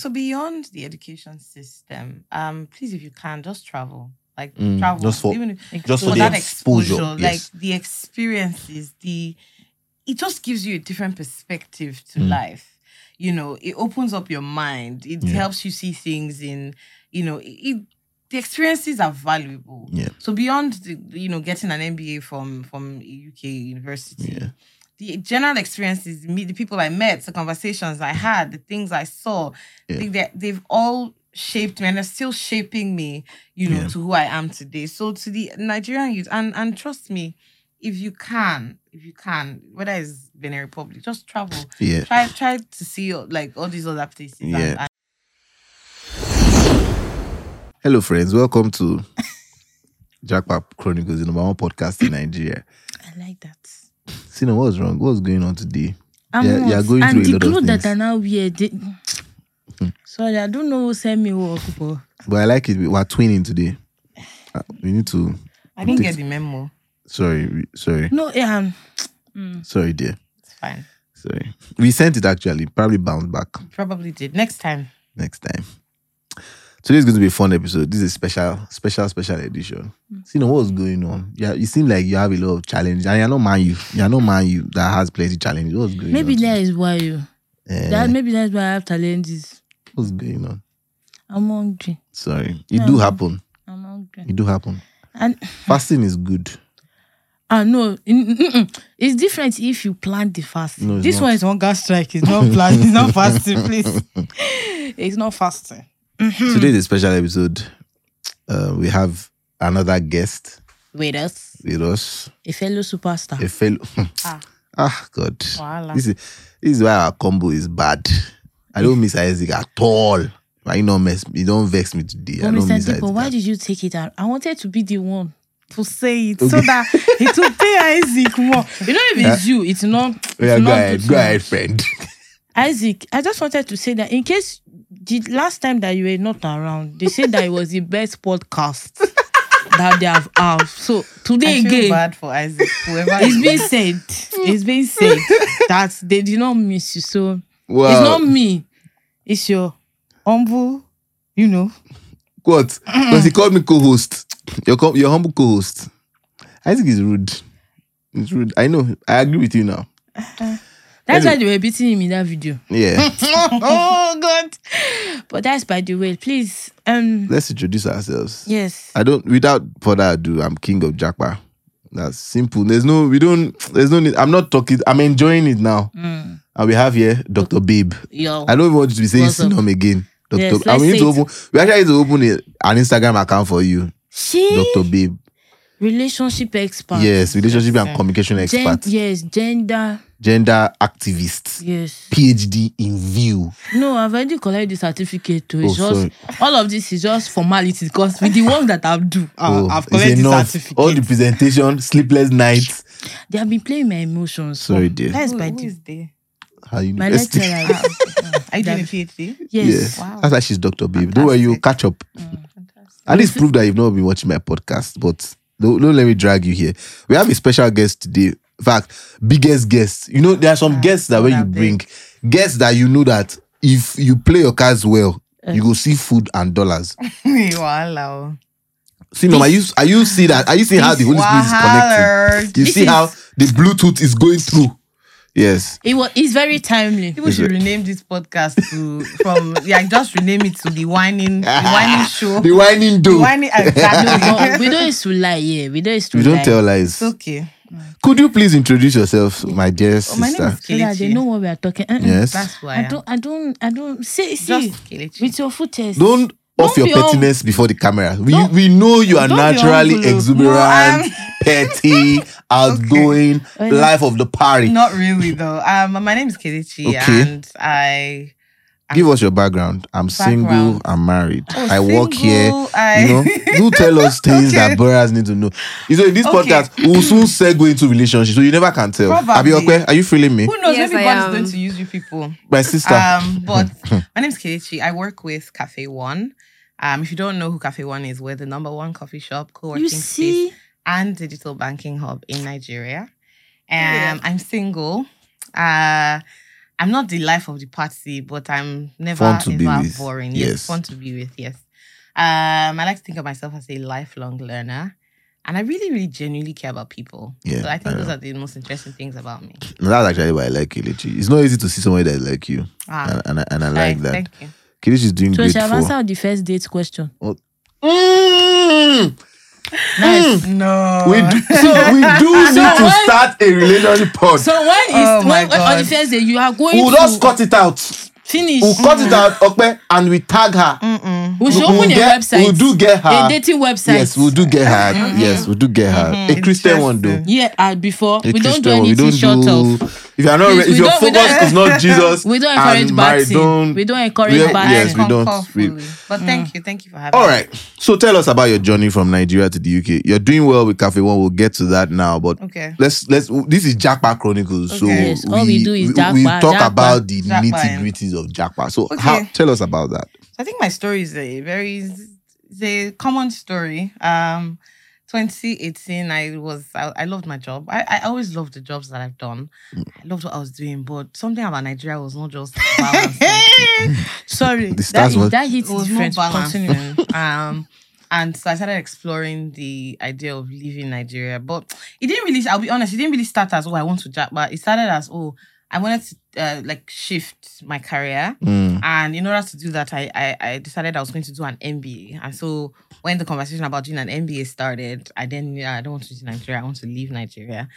So beyond the education system, please, if you can, just travel. Like travel, just for, even if, just for that exposure. Yes. Like the experiences, it just gives you a different perspective to life. You know, it opens up your mind. It helps you see things in, you know, the experiences are valuable. Yeah. So beyond, getting an MBA from a UK university, the general experiences, the people I met, the conversations I had, the things I saw, I think they've all shaped me and are still shaping me, to who I am today. So to the Nigerian youth, and trust me, if you can, whether it's Benin Republic, just travel. Yeah. Try to see like all these other places. Yeah. Hello, friends. Welcome to Jackpap Chronicles, the number one podcast in Nigeria. I like that. Sina, what's wrong? What's going on today? You're going through a lot of things. And the clothes that are now weird. Sorry, I don't know who sent me work. But I like it. We're twinning today. We need to... I didn't get the memo. Sorry. No, sorry, dear. It's fine. Sorry. We sent it, actually. Probably bounced back. Probably did. Next time. Today's going to be a fun episode. This is a special edition. So, what's going on? Yeah, you seem like you have a lot of challenges. And you're not man you that has plenty of challenges. What's going on? Maybe that is why maybe that's why I have challenges. What's going on? I'm hungry. Sorry. It do happen. I'm hungry. It do happen. And fasting is good. No, it's different if you plan the fasting. No, this one is hunger strike. It's not planning. It's not fasting, please. It's not fasting. Mm-hmm. Today is a special episode. We have another guest with us, a fellow superstar. God, voila. This is why our combo is bad. I don't miss Isaac at all. You don't vex me today. But I don't Mr. miss Isaac. But why did you take it out? I wanted to be the one to say it so that it will pay Isaac more. You know, if it's you, it's not. Go ahead, friend. Isaac, I just wanted to say that in case the last time that you were not around, they said that it was the best podcast that they have had. So today again, I feel bad for Isaac. It's been said that they did not miss you. So it's not me. It's your humble, What? Because he called me co-host. Your humble co-host. Isaac is rude. It's rude. I know. I agree with you now. That's why they were beating him in that video. Yeah. Oh, God. But that's by the way. Please. Let's introduce ourselves. Yes. Without further ado, I'm King of Jackpap. That's simple. There's no need. I'm not talking. I'm enjoying it now. And we have here Dr. Babe. Yo. I don't even want to be saying Sinom again. Dr. Yes, we actually need to open an Instagram account for you. Dr. Babe. Relationship expert. Yes, relationship and communication expert. Gender activist. Yes. PhD in view. No, I've already collected the certificate too. All of this is just formality because with the work that I've done, I've collected the certificate. All the presentation, sleepless nights. They have been playing my emotions. Sorry, dear. That's by Tuesday. Her university. My lecturer. Are you doing a PhD? Yes. Wow. That's why she's Dr. Babe. Don't worry, you catch up. At least prove that you've not been watching my podcast, but don't let me drag you here. We have a special guest today. In fact, biggest guest. You know, there are some guests that when you bring, guests that you know that if you play your cards well, you go see food and dollars. Wow. See, no, are you see that? Are you seeing how the Holy Spirit is connected? You see how the Bluetooth is going through? Yes. It's very timely. People should rename this podcast just rename it to the whining show. The whining do. Exactly. We don't lie, yeah. We don't tell lies. It's okay. Could you please introduce yourself, my dear sister? My name is Kelechi. They know what we are talking. Yes. That's why. I don't. See. Just with your footers. Don't off your pettiness before the camera. We know you are naturally exuberant, petty, outgoing, life of the party. Not really though. My name is Kelechi, and I. Give us your background. I'm single. I'm married. Work here. You tell us things that brothers need to know. You know, in this podcast, we'll soon segue into relationships, so you never can tell. Abi, are you feeling me? Who knows? Yes, everybody's going to use you people. My sister. But my name is Kelechi. I work with Cafe One. If you don't know who Cafe One is, we're the number one coffee shop, co-working space, and digital banking hub in Nigeria. I'm single. I'm not the life of the party, but I'm never boring. Yes. Yes, fun to be with, yes. I like to think of myself as a lifelong learner. And I really, really genuinely care about people. Yeah, so I think those are the most interesting things about me. And that's actually why I like Kelechi. It's not easy to see somebody that like you. Ah, and I like that. Thank you. Kelechi is doing great. So shall I answer the first date question? Oh. Nice. No. We do need to start a relationship pod. So when on the first day you are going to... We'll just cut it out. Finish. We'll cut it out, okay, and we tag her. Mm-mm. We should open a website. We'll do get her. A dating website. Yes, we'll do get her. Mm-hmm. Yes, we'll do get her. Mm-hmm. A Christian one though. Yeah, before. We don't do anything short of... If you are not, if your focus is not Jesus, we don't encourage bad. We don't encourage bad. Yes, we don't. But thank you for having me. All right, so tell us about your journey from Nigeria to the UK. You're doing well with Cafe One. We'll get to that now, but let's. This is Jackpap Chronicles, so yes, all we do is Jackpap. We talk about the nitty gritties of Jackpap. So tell us about that. I think my story is a common story. 2018, I loved my job. I always loved the jobs that I've done. I loved what I was doing, but something about Nigeria was not just balanced. Sorry, that hit was different. Not balanced. And so I started exploring the idea of leaving Nigeria, but it didn't really. I'll be honest, it didn't really start as I want to Jack, but it started as I wanted to shift my career, and in order to do that, I decided I was going to do an MBA, and so. When the conversation about doing an MBA started, I then I don't want to do Nigeria. I want to leave Nigeria.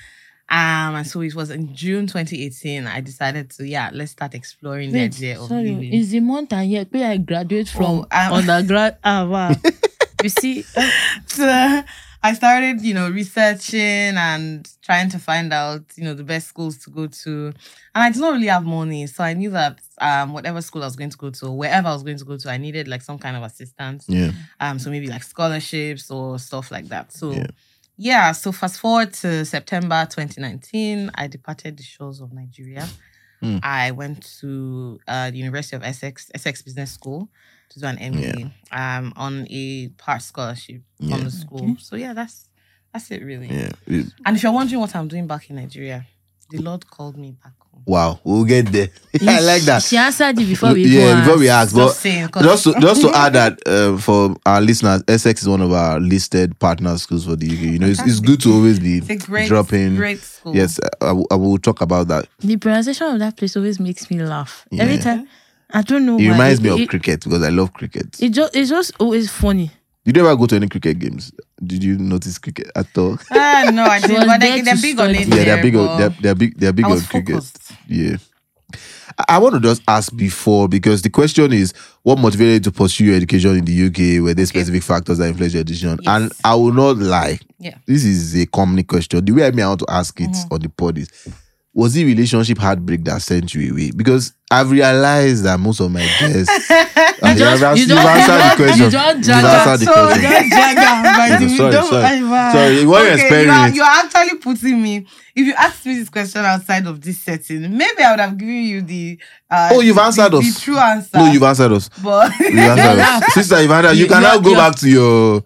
And so it was in June 2018. I decided to let's start exploring the idea of leaving. It's the month and year where I graduate from undergrad. Wow. You see, so I started researching and trying to find out the best schools to go to, and I did not really have money, so I knew that. Whatever school I was going to go to, wherever I was going to go to, I needed some kind of assistance. Yeah. So maybe scholarships or stuff like that. So so fast forward to September 2019, I departed the shores of Nigeria. I went to the University of Essex Business School to do an MBA on a part scholarship from the school. Okay. So that's it really. Yeah. And if you're wondering what I'm doing back in Nigeria, the Lord called me back. Wow, we'll get there. I like that. She answered it before we asked. But just to add that for our listeners, Essex is one of our listed partner schools for the UK. It's good to always be dropping. Great school. Yes, I will talk about that. The pronunciation of that place always makes me laugh every time. I don't know. It reminds me of cricket because I love cricket. It's just always funny. Did you ever go to any cricket games? Did you notice cricket at all? No, I didn't. But they're big on it. Yeah, they're big on cricket. Focused. Yeah. I want to just ask before, because the question is, what motivated you to pursue your education in the UK? Were there specific factors that influenced your decision? Yes. And I will not lie. Yeah. This is a common question. The way I want to ask it on the pod is, was it relationship heartbreak that sent you away? Because I've realized that most of my guests Sorry, what you're experiencing. You're actually putting me. If you asked me this question outside of this setting, maybe I would have given you the you've answered us. The true answer. No, you've answered us. But you've answered us. Sister Ivana, you can now go back to your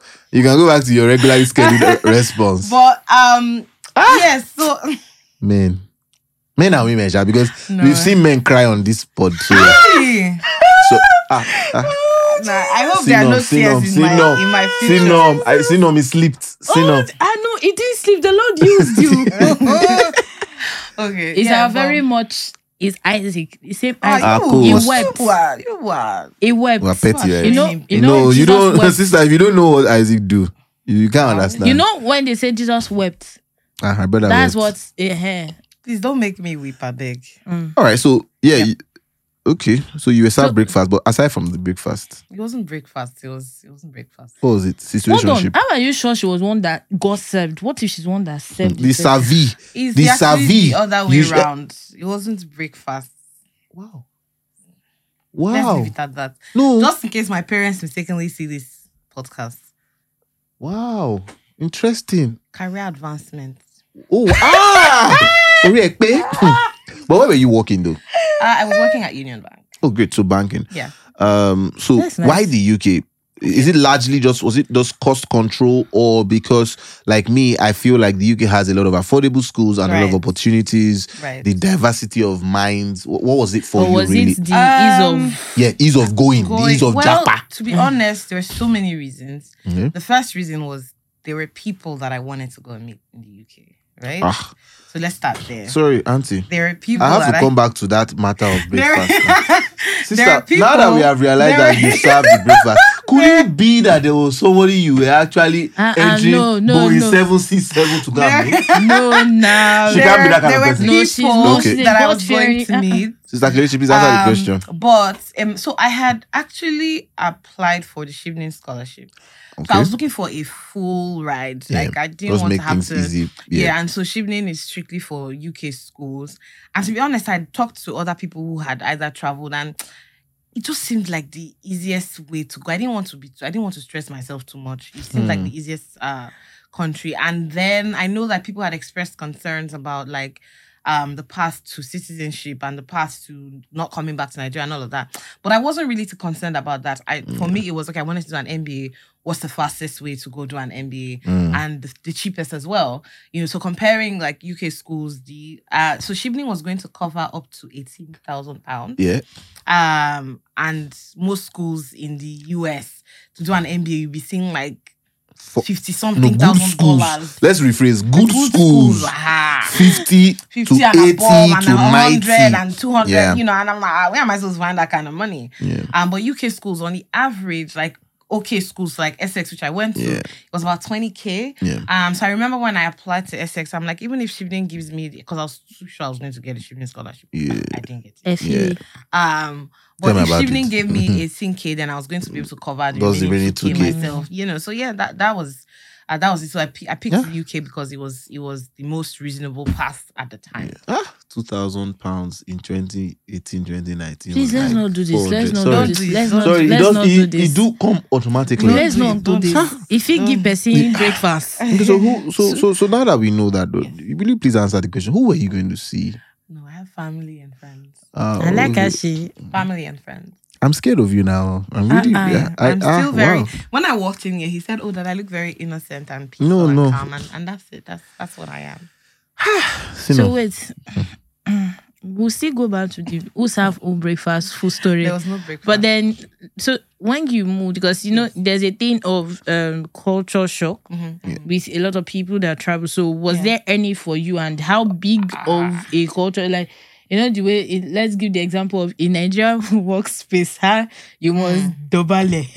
regularly scheduled response. But yes, so Men and women, because we've seen men cry on this pod. So, I hope there are no tears in my future. Sinom, he slept. Sinom. I know, he didn't sleep. The Lord used you. Okay. It's very much... Is Isaac. He said, he wept. He wept. You don't... Sister, if you don't know what Isaac do, you can't understand. You know when they say Jesus wept? That's what... Please don't make me weep, I beg. All right, so okay. So you were served breakfast, but aside from the breakfast, it wasn't breakfast. It wasn't breakfast. What was it? Situationship. Hold on. How are you sure she was one that got served? What if she's one that served? The servi. The servi. The other way around. It wasn't breakfast. Wow. Let's leave it at that. No. Just in case my parents mistakenly see this podcast. Wow. Interesting. Career advancement. Oh. Ah. But where were you working though? I was working at Union Bank. Oh, great. So banking. Yeah. So nice. Why the UK? Is it largely just, was it just cost control, or because like me, I feel like the UK has a lot of affordable schools and a lot of opportunities, the diversity of minds. What was it for you was really? It the ease of going, the ease of Japa? To be honest, there were so many reasons. Mm-hmm. The first reason was there were people that I wanted to go and meet in the UK. Right? Ah. So let's start there. Sorry, Auntie. There are people. I have to come back to that matter of breakfast. Sister, people, now that we have realized that you served the breakfast, could it be that there was somebody you were actually entering Boeing 767 to come meet? No, no. She can't be that kind of person. There were people that I was going to meet. Sister Clarice, please answer the question. But, so I had actually applied for the Chevening Scholarship. Okay. So I was looking for a full ride. Yeah. Like, I didn't want to have to... Easy. Yeah, and so Chevening is strictly for UK schools. And to be honest, I talked to other people who had either traveled, and it just seemed like the easiest way to go. I didn't want to stress myself too much. It seemed like the easiest country. And then I know that people had expressed concerns about, like, the path to citizenship and the path to not coming back to Nigeria and all of that. But I wasn't really too concerned about that. For me, it was okay, I wanted to do an MBA. What's the fastest way to go do an MBA? And the cheapest as well. You know, so comparing like UK schools, so Chevening was going to cover up to £18,000. Yeah. And most schools in the US, to do an MBA, you'll be seeing like $50,000. Let's rephrase. Good schools. 50 to 80 to 90. 100 and 200, you know. And I'm like, where am I supposed to find that kind of money? Yeah. But UK schools, on the average, like okay schools like Essex, which I went to, it was about 20K. Yeah. So I remember when I applied to Essex, I'm like, even if Chevening gives me, because I was too sure I was going to get a Chevening scholarship. Yeah. I didn't get it. Yeah. But if Chevening gave me 18K, then I was going to be able to cover the remaining 2K myself. You know, so yeah, that was it. So I picked the UK because it was the most reasonable path at the time. Yeah. £2,000 in 2018, 2019. Please, let's not do this. Let's not do this. Let's not do this. It do come automatically. Let's not do this. If he give person breakfast. Okay, so now that we know that, will you please answer the question? Who were you going to see? No, I have family and friends. I like Ashi. Family and friends. I'm scared of you now. I'm really... I'm still very... Wow. When I walked in here, he said, that I look very innocent and peaceful and calm. And that's it. That's what I am. So wait. We'll still go back to the... We'll have own breakfast, full story. There was no breakfast. But then... So when you move... Because, you know, there's a thing of culture shock with a lot of people that travel. So was there any for you? And how big of a culture... Like... You know, the way, let's give the example of in Nigeria workspace, you must dobale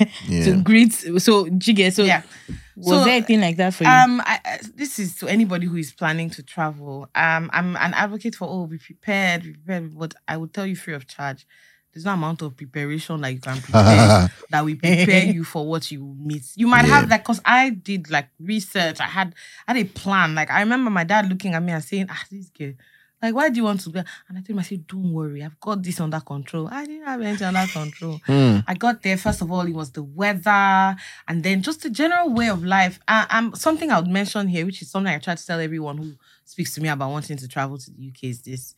to greet. So, Jige, was there a thing like that for you? This is to anybody who is planning to travel. I'm an advocate for, be prepared, but I will tell you free of charge. There's no amount of preparation that you can prepare that will prepare you for what you meet. You might have that, because I did like research. I had a plan. Like, I remember my dad looking at me and saying, this girl. Like, why do you want to go? And I told him, I said, don't worry. I've got this under control. I didn't have anything under control. I got there. First of all, it was the weather. And then just the general way of life. Something I would mention here, which is something I try to tell everyone who speaks to me about wanting to travel to the UK, is this.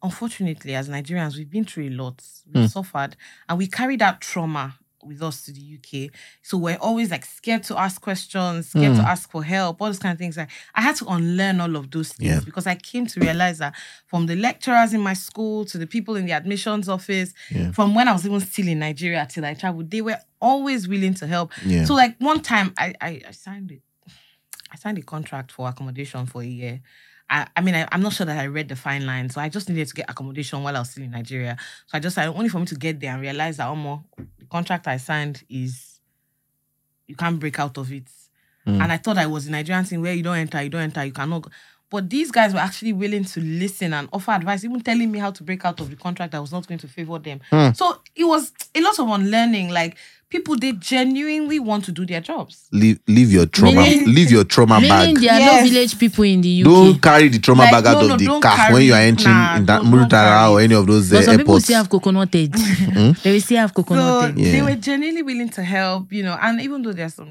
Unfortunately, as Nigerians, we've been through a lot. We've suffered. And we carried out trauma with us to the UK. So we're always like scared to ask questions, scared to ask for help, all those kind of things. Like, I had to unlearn all of those things because I came to realize that from the lecturers in my school to the people in the admissions office, from when I was even still in Nigeria till I traveled, they were always willing to help. Yeah. So like one time I signed a contract for accommodation for a year. I'm not sure that I read the fine line, so I just needed to get accommodation while I was still in Nigeria. So I just said, only for me to get there and realize that, the contract I signed is, you can't break out of it. And I thought I was in Nigerian thing where you don't enter, you cannot go. But these guys were actually willing to listen and offer advice, even telling me how to break out of the contract that was not going to favor them. So it was a lot of unlearning. Like, people, they genuinely want to do their jobs. Leave your trauma. Leave your trauma bag. Meaning there are no village people in the UK. Don't carry the trauma bag out of the car when you are entering in that Murutara or any of those airports. Some people still have coconut egg. They will still have coconut egg. So they were genuinely willing to help, you know. And even though there's a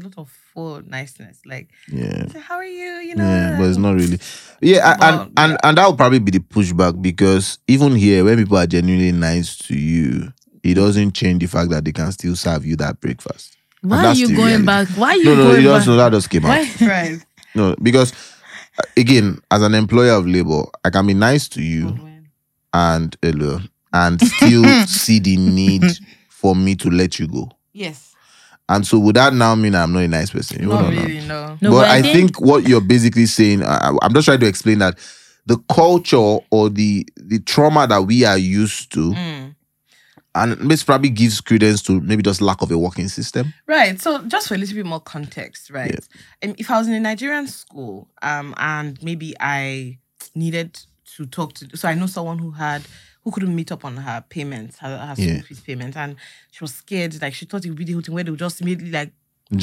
lot of full niceness, like, so how are you, you know? Yeah, but it's not really. Yeah, and that would probably be the pushback, because even here, when people are genuinely nice to you, it doesn't change the fact that they can still serve you that breakfast. Why are you going back? Why are you going back? No, that just came out. Right. No, because again, as an employer of labor, I can be nice to you and hello, and still see the need for me to let you go. Yes. And so would that now mean I'm not a nice person? You not really, no. But I think what you're basically saying, I'm just trying to explain that the culture or the trauma that we are used to, and this probably gives credence to maybe just lack of a working system. Right. So just for a little bit more context, right? Yeah. If I was in a Nigerian school and maybe I needed to talk to... So I know someone who couldn't meet up on her payments, her school fees payments, and she was scared. Like, she thought it would be the whole thing where they would just immediately like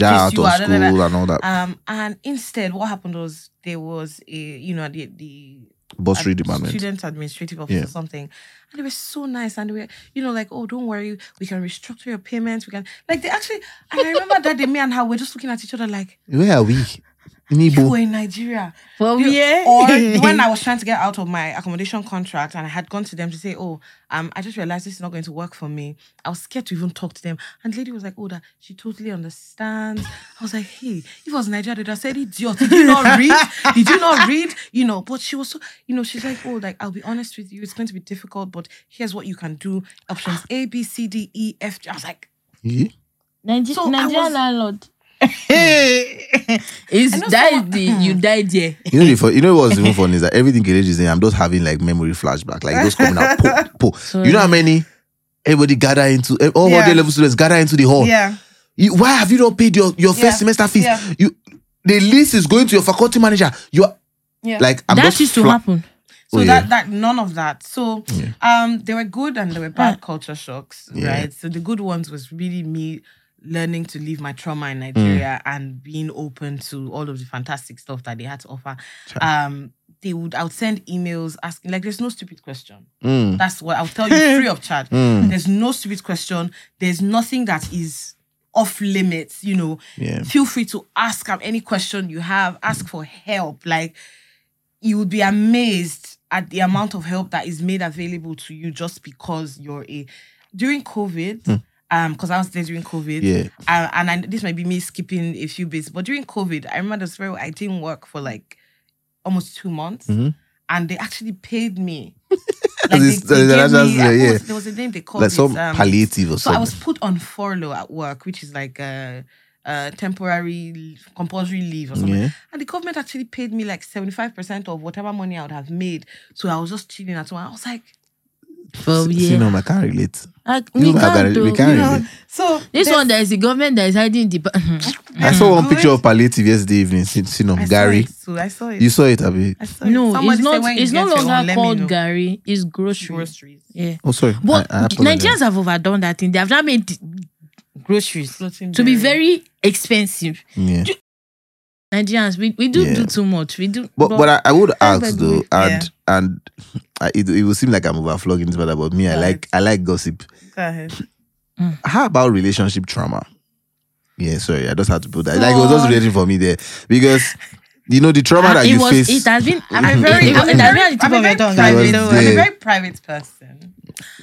out of school and all that. And instead, what happened was there was a the bursary department, student administrative office or something, and they were so nice and they were like, oh, don't worry, we can restructure your payments. We can they actually. And I remember that day, me and her were just looking at each other like, where are we? You were in Nigeria. Well, or when I was trying to get out of my accommodation contract and I had gone to them to say, I just realized this is not going to work for me. I was scared to even talk to them. And the lady was like, that she totally understands. I was like, hey, if I was in Nigeria, they'd have said, idiot, did you not read? You know, but she was so, she's like, I'll be honest with you. It's going to be difficult, but here's what you can do. Options A, B, C, D, E, F, G. I was like, Nigerian landlord. You died there. You know what was even funny is that everything Kelechi is saying, I'm just having like memory flashback, like those coming out. Sorry. You know how many everybody gather into all other level students gather into the hall. Yeah. Why have you not paid your first semester fees? Yeah. The list is going to your faculty manager. That used to happen. So that none of that. So there were good and there were bad culture shocks, right? So the good ones was really me learning to leave my trauma in Nigeria and being open to all of the fantastic stuff that they had to offer. I would send emails asking, like, there's no stupid question. That's what I'll tell you free of charge. There's no stupid question. There's nothing that is off limits. Feel free to ask any question you have. Ask for help. Like, you would be amazed at the amount of help that is made available to you just because you're during COVID. Because I was there during COVID, this might be me skipping a few bits, but during COVID, I remember this I didn't work for like almost 2 months, and they actually paid me. There was a name they called like some palliative or something. So I was put on furlough at work, which is like a temporary compulsory leave or something. Yeah. And the government actually paid me like 75% of whatever money I would have made. So I was just chilling at home. I was like, I can't relate. We can't relate. So this one, there is the government that is hiding the. I saw one picture of palliative yesterday evening. Gary. I saw it. You saw it, Abi? No, it's not. It's no longer called Gary. It's groceries. Yeah. Oh, sorry. But Nigerians have overdone that thing. They have now made groceries to be very expensive. Yeah. Nigerians, we do too much. We do. But I would ask though, and it will seem like I'm overflogging this matter, but me, I like gossip. Go ahead. How about relationship trauma? Yeah, sorry, I just had to put that. It was just relating for me there because the trauma that you face. It has been. I'm a very private person.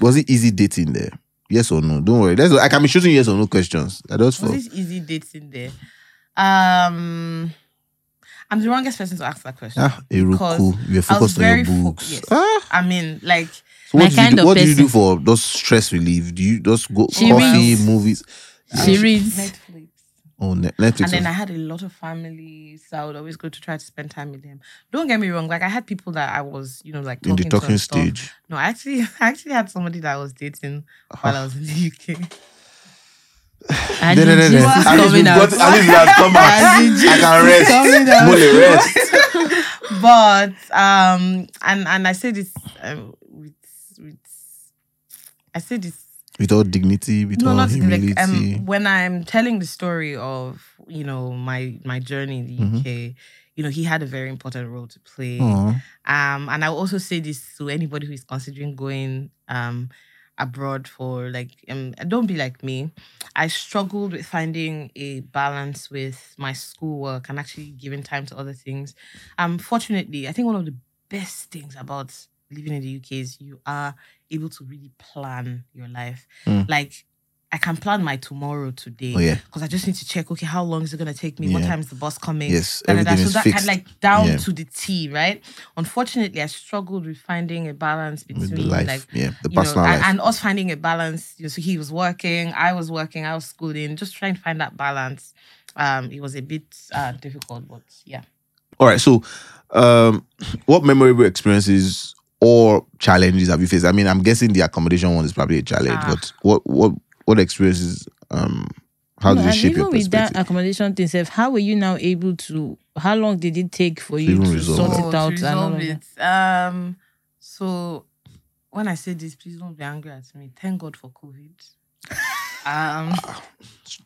Was it easy dating there? Yes or no? Don't worry. I can be shooting yes or no questions. Was it easy dating there? I'm the wrongest person to ask that question. You're focused on your books. Yes. I mean, like, so what do you do for those stress relief? Do you just go movies? She reads Netflix. Oh, Netflix. And then I had a lot of family, so I would always go to try to spend time with them. Don't get me wrong, like I had people that I was, like talking to. In the talking stage. Stuff. No, I actually had somebody that I was dating while I was in the UK. But and I say this with all dignity, all humility. When I'm telling the story of my journey in the UK, he had a very important role to play. Aww. And I will also say this to anybody who is considering going abroad for don't be like me. I struggled with finding a balance with my schoolwork and actually giving time to other things. Fortunately, I think one of the best things about living in the UK is you are able to really plan your life. Like, I can plan my tomorrow today. Because I just need to check, okay, how long is it going to take me? What time is the bus coming? Everything is fixed. I'm like down to the T, right? Unfortunately, I struggled with finding a balance between life. The personal life. And us finding a balance. You know, so he was working, I was working, I was schooling, just trying to find that balance. It was a bit difficult, but yeah. All right, so what memorable experiences or challenges have you faced? I mean, I'm guessing the accommodation one is probably a challenge, but what experiences, how did it shape your perspective? Even with that accommodation thing, Seth, how were you now able to, how long did it take for you to sort it out? So when I say this, please don't be angry at me. Thank God for COVID.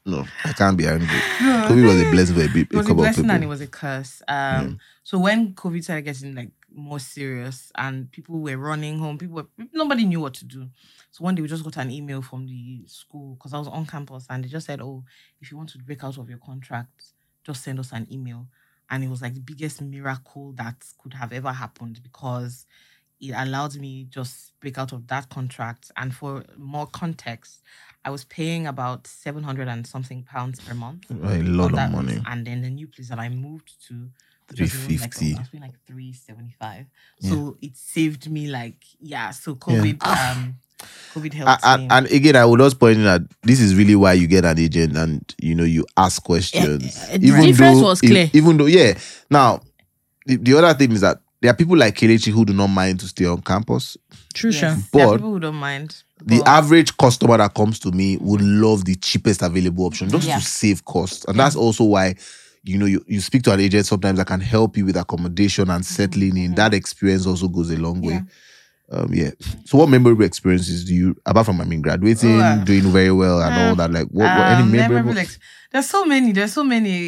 No, I can't be angry. COVID was a blessing for a big couple of people. It was a blessing and it was a curse. So when COVID started getting like more serious and people were running home, nobody knew what to do. So one day we just got an email from the school because I was on campus and they just said, oh, if you want to break out of your contract, just send us an email. And it was like the biggest miracle that could have ever happened because it allowed me just break out of that contract. And for more context, I was paying about 700 and something pounds per month. A lot of money. And then the new place that I moved to, 350. I was paying like 375. Yeah. So it saved me so COVID... Yeah. COVID helped me. And again, I would also point out that this is really why you get an agent and, you know, you ask questions. The difference was clear. Now, the other thing is that there are people like Kelechi who do not mind to stay on campus. True, sure. But there are people who don't mind. The average customer that comes to me would love the cheapest available option just to save costs. And that's also why, you know, you speak to an agent sometimes that can help you with accommodation and settling in. That experience also goes a long way. So what memorable experiences do you, apart from, I mean, graduating, doing very well and all that, like what any memorable? There's so many.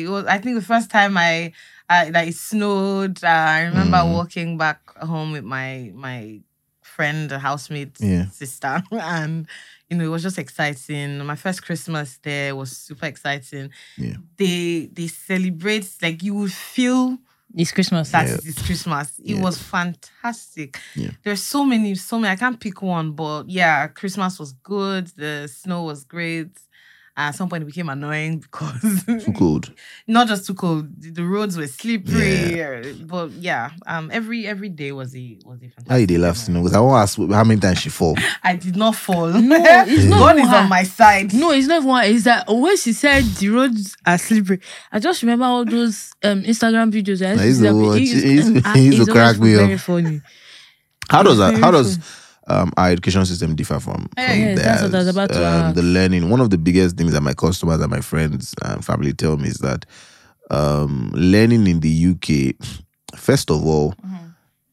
It was, I think the first time it snowed, I remember walking back home with my friend, a housemate, sister, and you know, it was just exciting. My first Christmas there was super exciting. Yeah. They celebrate, like you would feel it's Christmas. It's Christmas. It was fantastic. Yeah. There's so many. I can't pick one, but yeah, Christmas was good. The snow was great. At some point, it became annoying because too cold. Not just too cold. The roads were slippery. Yeah. But yeah, every day was a fantastic. How did they laugh? Because I want to ask how many times she fall. I did not fall. No, it's not God is on my side. No, it's not one. It's that when she said the roads are slippery, I just remember all those Instagram videos. He's crack me up. Very funny. How does our education system differ from theirs? The learning. One of the biggest things that my customers and my friends and family tell me is that learning in the UK, first of all,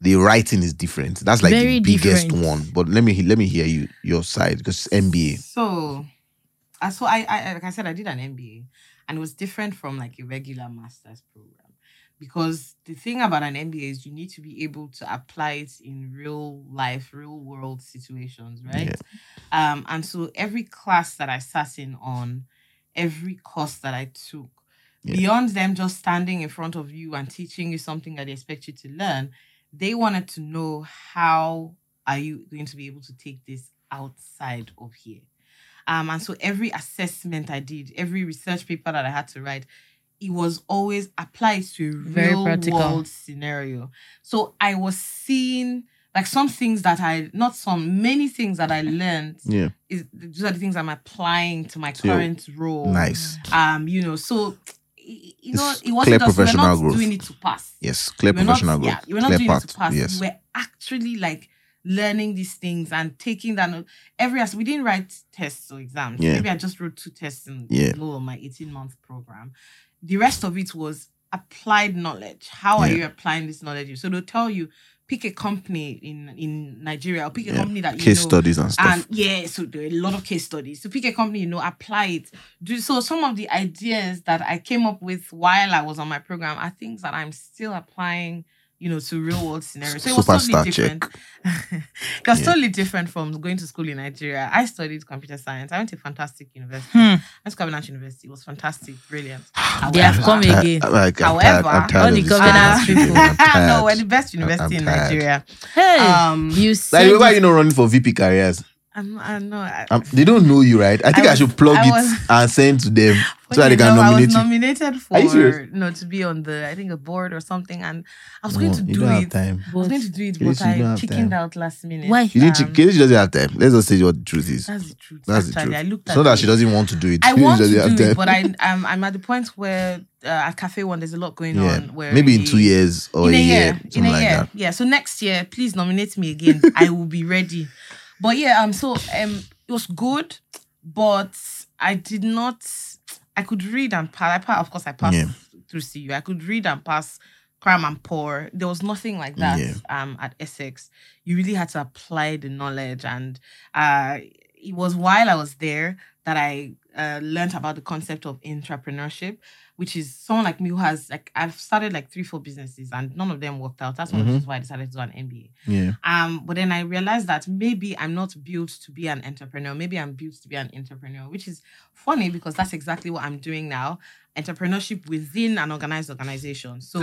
the writing is different. That's like very the biggest different. One. But let me hear your side because it's MBA. So I like I said, I did an MBA and it was different from like a regular master's program. Because the thing about an MBA is you need to be able to apply it in real life, real world situations, right? Yeah. And so every class that I sat in on, every course that I took, beyond them just standing in front of you and teaching you something that they expect you to learn, they wanted to know how are you going to be able to take this outside of here. And so every assessment I did, every research paper that I had to write, it was always applied to a real-world scenario. So I was seeing, like, many things that I learned. Yeah. These are the things I'm applying to my current role. Nice. You know, so, you know, it wasn't just, we're not doing it to pass. Yes, clear professional growth. Yeah, we're not doing it to pass. Yes. We're actually, like, learning these things and taking that. We didn't write tests or exams. Yeah. Maybe I just wrote 2 tests in my 18-month program. The rest of it was applied knowledge. How are you applying this knowledge? So they'll tell you, pick a company in Nigeria or pick a company that you know. Case studies and stuff. And so there are a lot of case studies. So pick a company, you know, apply it. So some of the ideas that I came up with while I was on my program are things that I'm still applying you know, to real world scenarios. So it was totally different. It was totally different from going to school in Nigeria. I studied computer science. I went to a fantastic university. I went to Covenant University. It was fantastic, brilliant. They have come again. However, all the Covenant people. No, we're the best university in Nigeria. Hey, you see, like, why are you not running for VP careers? They don't know you, right? I think I should plug it and send to them so that they can nominate you. I was nominated for to be on the a board or something, and I was going to do it. I chickened out last minute. Why? She doesn't have time. Let's just say what the truth is. That's the truth. I looked at it. Not that she doesn't want to do it. I want to do it, but I'm at the point where at Cafe One there's a lot going on. Where maybe in 2 years or a year. In a year, yeah. So next year, please nominate me again. I will be ready. But yeah, it was good, but I did not. I could read and pass. Of course, I passed through CU. I could read and pass cram and pour. There was nothing like that at Essex. You really had to apply the knowledge, and it was while I was there that I learned about the concept of entrepreneurship, which is someone like me who has I've started 3-4 businesses and none of them worked out. That's one reason why I decided to do an MBA. Yeah. But then I realized that maybe I'm not built to be an entrepreneur. Maybe I'm built to be an entrepreneur, which is funny because that's exactly what I'm doing now. Entrepreneurship within an organized organization. So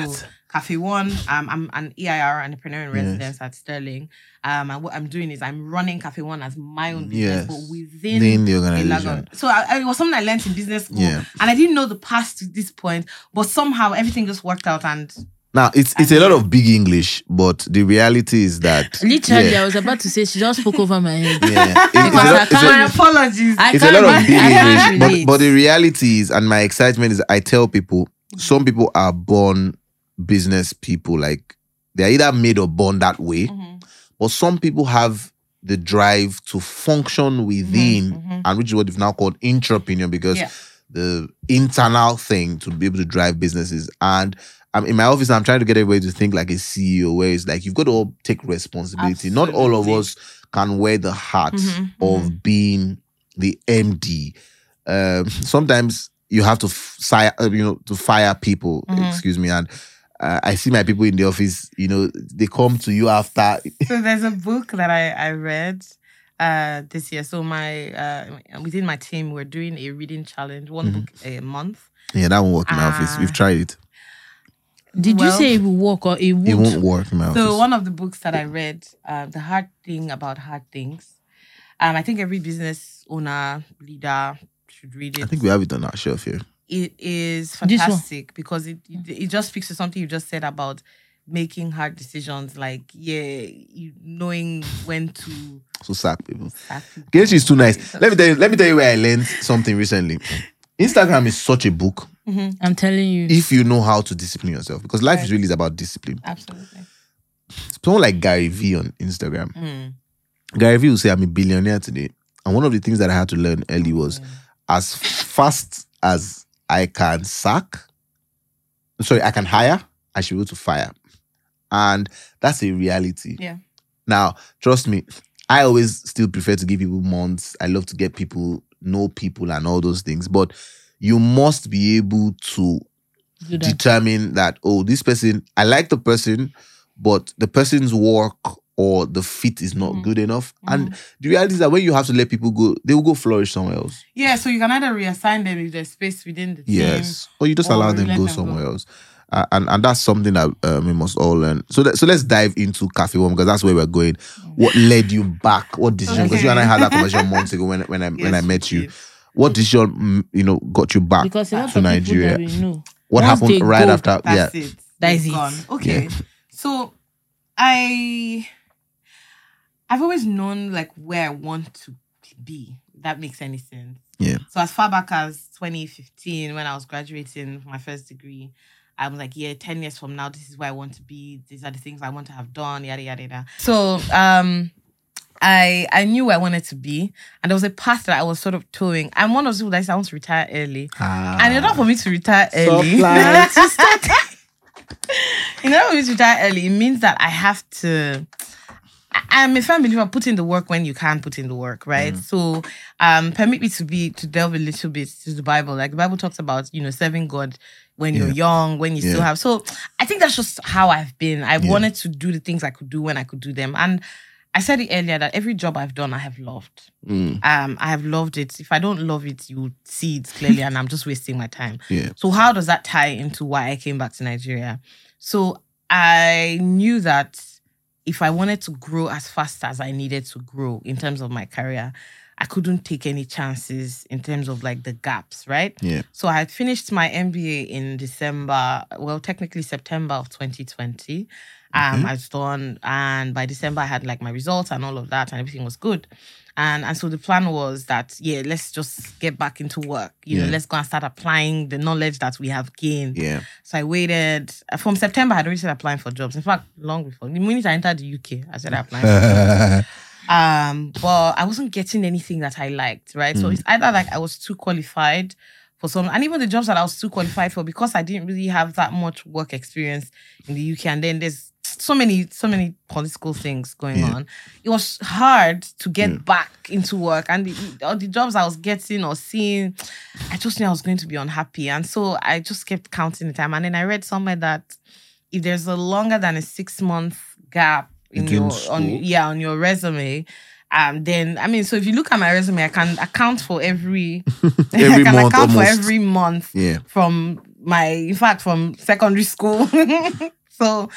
Cafe One, I'm an EIR, entrepreneur in residence at Sterling. And what I'm doing is I'm running Cafe One as my own business, but within the organization. So it was something I learned in business school, and I didn't know the past to this point, but somehow everything just worked out. And now it's a lot of big English, but the reality is that literally I was about to say she just spoke over my head. My apologies. It's a lot of big English, but the reality is, and my excitement is, I tell people, some people are born business people, like they're either made or born that way, but some people have the drive to function within, and which is what they've now called intrapreneur, because the internal thing to be able to drive businesses. And I'm in my office, I'm trying to get everybody to think like a CEO, where it's like, you've got to all take responsibility. Absolutely. Not all of us can wear the hat of being the MD. Sometimes you have to fire people, excuse me. And I see my people in the office, they come to you after. So there's a book that I read this year. So within my team, we're doing a reading challenge, one book a month. Yeah, that won't work in my office. We've tried it. Did you say it will work or it won't? It won't work now. So one of the books that I read, The Hard Thing About Hard Things, I think every business owner, leader should read it. I think we have it on our shelf here. It is fantastic because it just speaks to something you just said about making hard decisions, knowing when to... So sack people. Gage is too nice. Let me tell you where I learned something recently. Instagram is such a book. I'm telling you. If you know how to discipline yourself, because life is really about discipline. Absolutely. Someone like Gary Vee on Instagram. Gary Vee will say, I'm a billionaire today. And one of the things that I had to learn early was as fast as I can I can hire, I should be able to fire. And that's a reality. Yeah. Now, trust me, I always still prefer to give people months. I love to get people, know people and all those things. But you must be able to determine that, this person, I like the person, but the person's work or the fit is not good enough. And the reality is that when you have to let people go, they will go flourish somewhere else. Yeah, so you can either reassign them if there's space within the team. Yes, or you just allow them go somewhere else. And that's something that we must all learn. So let's dive into Cafe One, because that's where we're going. What led you back? What decision? Because you and I had that conversation months ago when I met you. What decision, got you back to Nigeria? What happened right after? That's it. That is it. Okay. Yeah. So I've always known where I want to be. If that makes any sense. Yeah. So as far back as 2015, when I was graduating from my first degree, I was 10 years from now, this is where I want to be. These are the things I want to have done, yada, yada, yada. So I knew where I wanted to be. And there was a path that I was sort of towing. I'm one of those people that said, I want to retire early. And in order for me to retire early... in order for me to retire early, it means that I have to... I'm a firm believer, put in the work when you can put in the work, right? So permit me to delve a little bit to the Bible. The Bible talks about, serving God when you're young, when you still have. So I think that's just how I've been. I wanted to do the things I could do when I could do them. And I said it earlier that every job I've done, I have loved. I have loved it. If I don't love it, you'll see it clearly and I'm just wasting my time. Yeah. So how does that tie into why I came back to Nigeria? So I knew that if I wanted to grow as fast as I needed to grow in terms of my career, I couldn't take any chances in terms of like the gaps, right? Yeah. So I had finished my MBA in December, well, technically September of 2020. I was done, and by December I had like my results and all of that, and everything was good. And so the plan was that, let's just get back into work. You know, let's go and start applying the knowledge that we have gained. Yeah. So I waited. From September, I had already started applying for jobs. In fact, long before. The minute I entered the UK, I started applying for jobs. But I wasn't getting anything that I liked, right? So it's either like I was too qualified for some, and even the jobs that I was too qualified for, because I didn't really have that much work experience in the UK. And then there's so many political things going on. It was hard to get back into work, and the jobs I was getting or seeing, I just knew I was going to be unhappy. And so I just kept counting the time. And then I read somewhere that if there's a longer than a 6-month gap on your resume, then I mean, so if you look at my resume, I can account for every month from my, in fact, from secondary school. So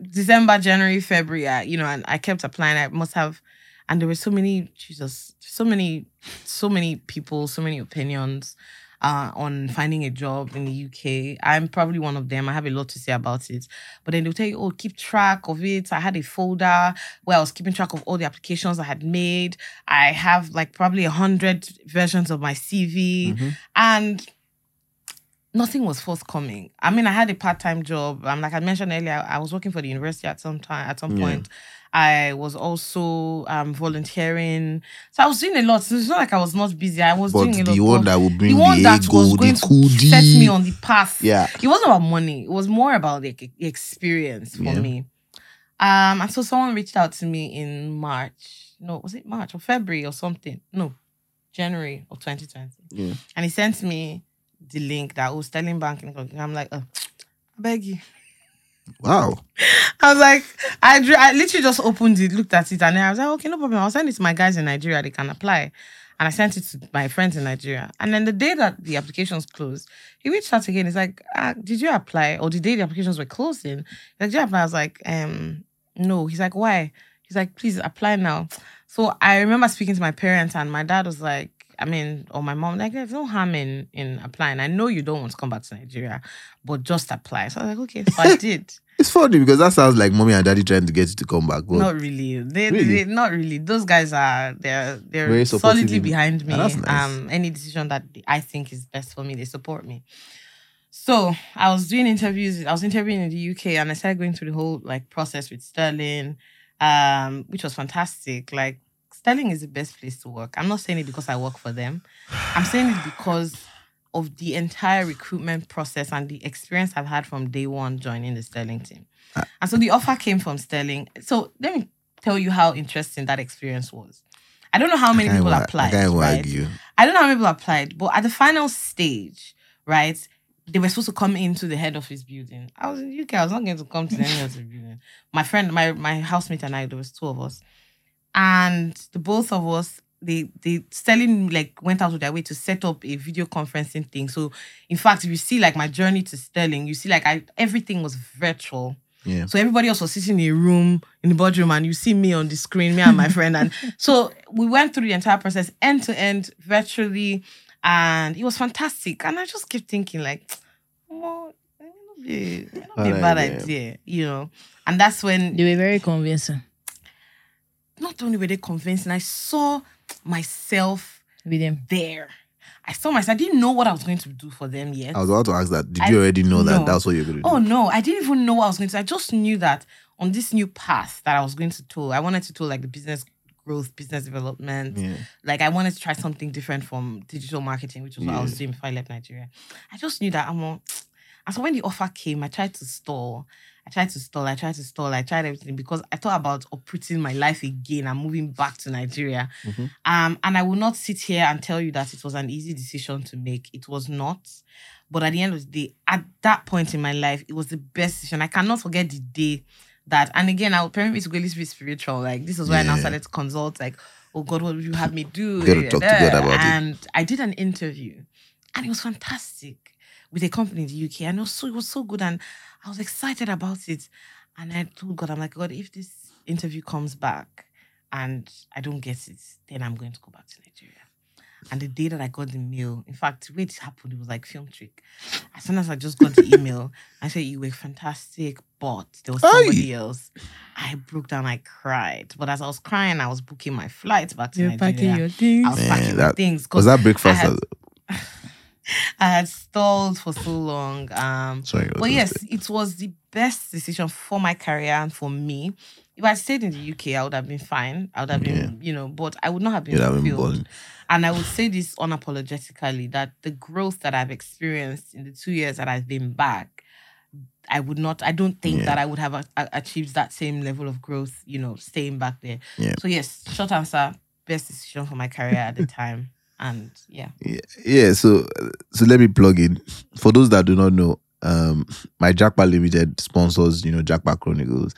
December, January, February, and I kept applying. I must have, and there were so many people, so many opinions on finding a job in the UK. I'm probably one of them. I have a lot to say about it. But then they'll tell you, keep track of it. I had a folder where I was keeping track of all the applications I had made. I have like probably 100 versions of my CV. And nothing was forthcoming. I mean, I had a part-time job. Like I mentioned earlier, I was working for the university at some point. I was also volunteering. So I was doing a lot. So it's not like I was not busy. I was doing a lot. But the one that would bring the one that was going to set me on the path. Yeah. It wasn't about money. It was more about the experience for me. And so someone reached out to me in March. No, was it March or February or something? No, January of 2020. Yeah. And he sent me the link that was Sterling Bank. And I'm like, I beg you. Wow. I was like, I literally just opened it, looked at it, and then I was like, okay, no problem. I'll send it to my guys in Nigeria. They can apply. And I sent it to my friends in Nigeria. And then the day that the applications closed, he reached out again. He's like, did you apply? Or the day the applications were closing, he's like, did you apply? I was like, no. He's like, why? He's like, please apply now. So I remember speaking to my parents, and my dad was like, or my mom, like, there's no harm in applying. I know you don't want to come back to Nigeria, but just apply. So I was like, okay, so I did. It's funny because that sounds like mommy and daddy trying to get you to come back. But not really. Not really. Those guys are, they're solidly behind me. Oh, that's nice. Any decision that I think is best for me, they support me. So I was doing interviews. I was interviewing in the UK, and I started going through the whole like process with Sterling, which was fantastic. Like, Sterling is the best place to work. I'm not saying it because I work for them. I'm saying it because of the entire recruitment process and the experience I've had from day one joining the Sterling team. And so the offer came from Sterling. So let me tell you how interesting that experience was. I don't know how many people applied. I don't know how many people applied, but at the final stage, right, they were supposed to come into the head office building. I was in the UK. I was not going to come to any of the building. My friend, my housemate and I, there was two of us. And the both of us, they Sterling like went out of their way to set up a video conferencing thing. So in fact, if you see like my journey to Sterling, you see like everything was virtual. Yeah. So everybody else was sitting in a room, in the boardroom, and you see me on the screen, me and my friend. And so we went through the entire process end to end virtually, and it was fantastic. And I just kept thinking like, well, it would be a bad idea, And that's when they were very convincing. Not only were they convincing, I saw myself with them there. I didn't know what I was going to do for them yet. I was about to ask that. Did you already know that that's what you're going to do? Oh, no. I didn't even know what I was going to do. I just knew that on this new path that I was going to tour, I wanted to tour like the business growth, business development. Yeah. Like I wanted to try something different from digital marketing, which was what I was doing before I left Nigeria. I just knew that and so when the offer came, I tried to stall. I tried everything because I thought about uprooting my life again and moving back to Nigeria. And I will not sit here and tell you that it was an easy decision to make. It was not. But at the end of the day, at that point in my life, it was the best decision. I cannot forget the day that, and again, I would parent me to go a little bit spiritual. Like, this was where I now started to consult, like, oh God, what would you have me do? Gotta talk together about it. And I did an interview, and it was fantastic, with a company in the UK. And also, it was so good, and I was excited about it. And I told God, I'm like, God, if this interview comes back and I don't get it, then I'm going to go back to Nigeria. And the day that I got the mail, in fact, the way it happened, it was like film trick. As soon as I just got the email, I said, you were fantastic, but there was somebody else. I broke down, I cried. But as I was crying, I was booking my flight back to Nigeria. Packing your things. I was packing my things. Was that breakfast? I had stalled for so long. But yes, it was the best decision for my career and for me. If I stayed in the UK, I would have been fine. I would have been, but I would not have been fulfilled. And I would say this unapologetically, that the growth that I've experienced in the 2 years that I've been back, I don't think that I would have achieved that same level of growth, staying back there. Yeah. So yes, short answer, best decision for my career at the time. And so let me plug in. For those that do not know, my Jackpap Limited sponsors, Jackpap Chronicles.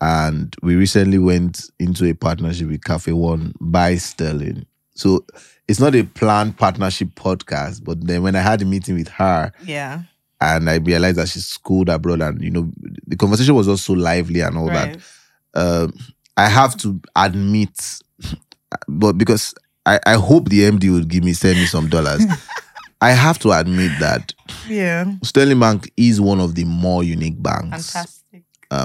And we recently went into a partnership with Cafe One by Sterling. So it's not a planned partnership podcast, but then when I had a meeting with her, and I realized that she's schooled abroad, and the conversation was also lively and all that. I have to admit, but because I hope the MD would send me some dollars. I have to admit that Sterling Bank is one of the more unique banks.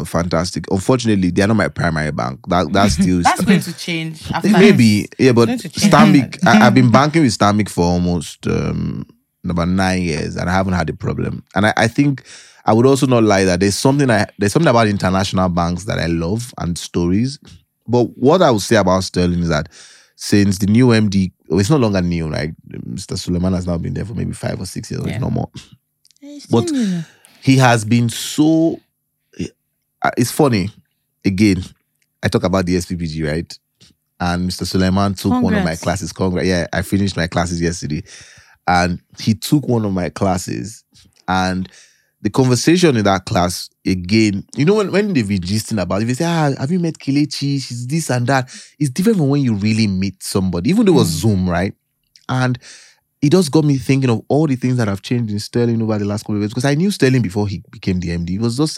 Fantastic. Unfortunately, they are not my primary bank. That's still... that's going to change. Maybe. Yeah, but Stanbic... I've been banking with Stanbic for almost about 9 years, and I haven't had a problem. And I think I would also not lie that there's something about international banks that I love and stories. But what I would say about Sterling is that since the new MD... Well, it's no longer new, right? Mr. Suleiman has now been there for maybe 5 or 6 years, if no more. But he has been so... It's funny, again, I talk about the SPPG, right? And Mr. Suleiman took one of my classes. Congrats. Yeah, I finished my classes yesterday. And he took one of my classes. And the conversation in that class, again, when they've been gisting about it, they say, have you met Kelechi? She's this and that. It's different from when you really meet somebody, even though it was Zoom, right? And it just got me thinking of all the things that have changed in Sterling over the last couple of years. Because I knew Sterling before he became the MD. It was just...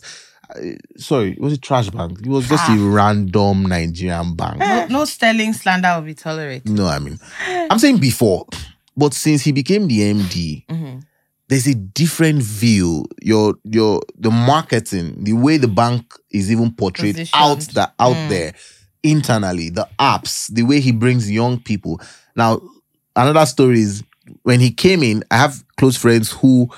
it was a trash bank. It was just a random Nigerian bank. No Sterling slander will be tolerated. No, I'm saying before. But since he became the MD, there's a different view. The marketing, the way the bank is even portrayed out there, internally, the apps, the way he brings young people. Now, another story is when he came in, I have close friends who...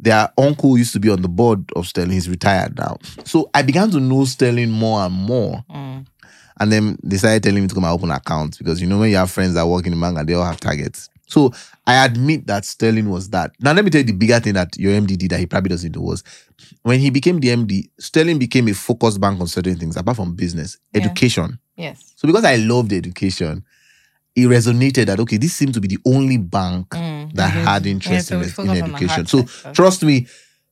Their uncle used to be on the board of Sterling. He's retired now. So I began to know Sterling more and more. And then they started telling me to come and open an account because when you have friends that work in the bank and they all have targets. So I admit that Sterling was that. Now let me tell you the bigger thing that your MD did that he probably doesn't do was when he became the MD, Sterling became a focused bank on certain things apart from business, education. Yes. So because I loved education, it resonated that, okay, this seemed to be the only bank that had interest in education. So trust me,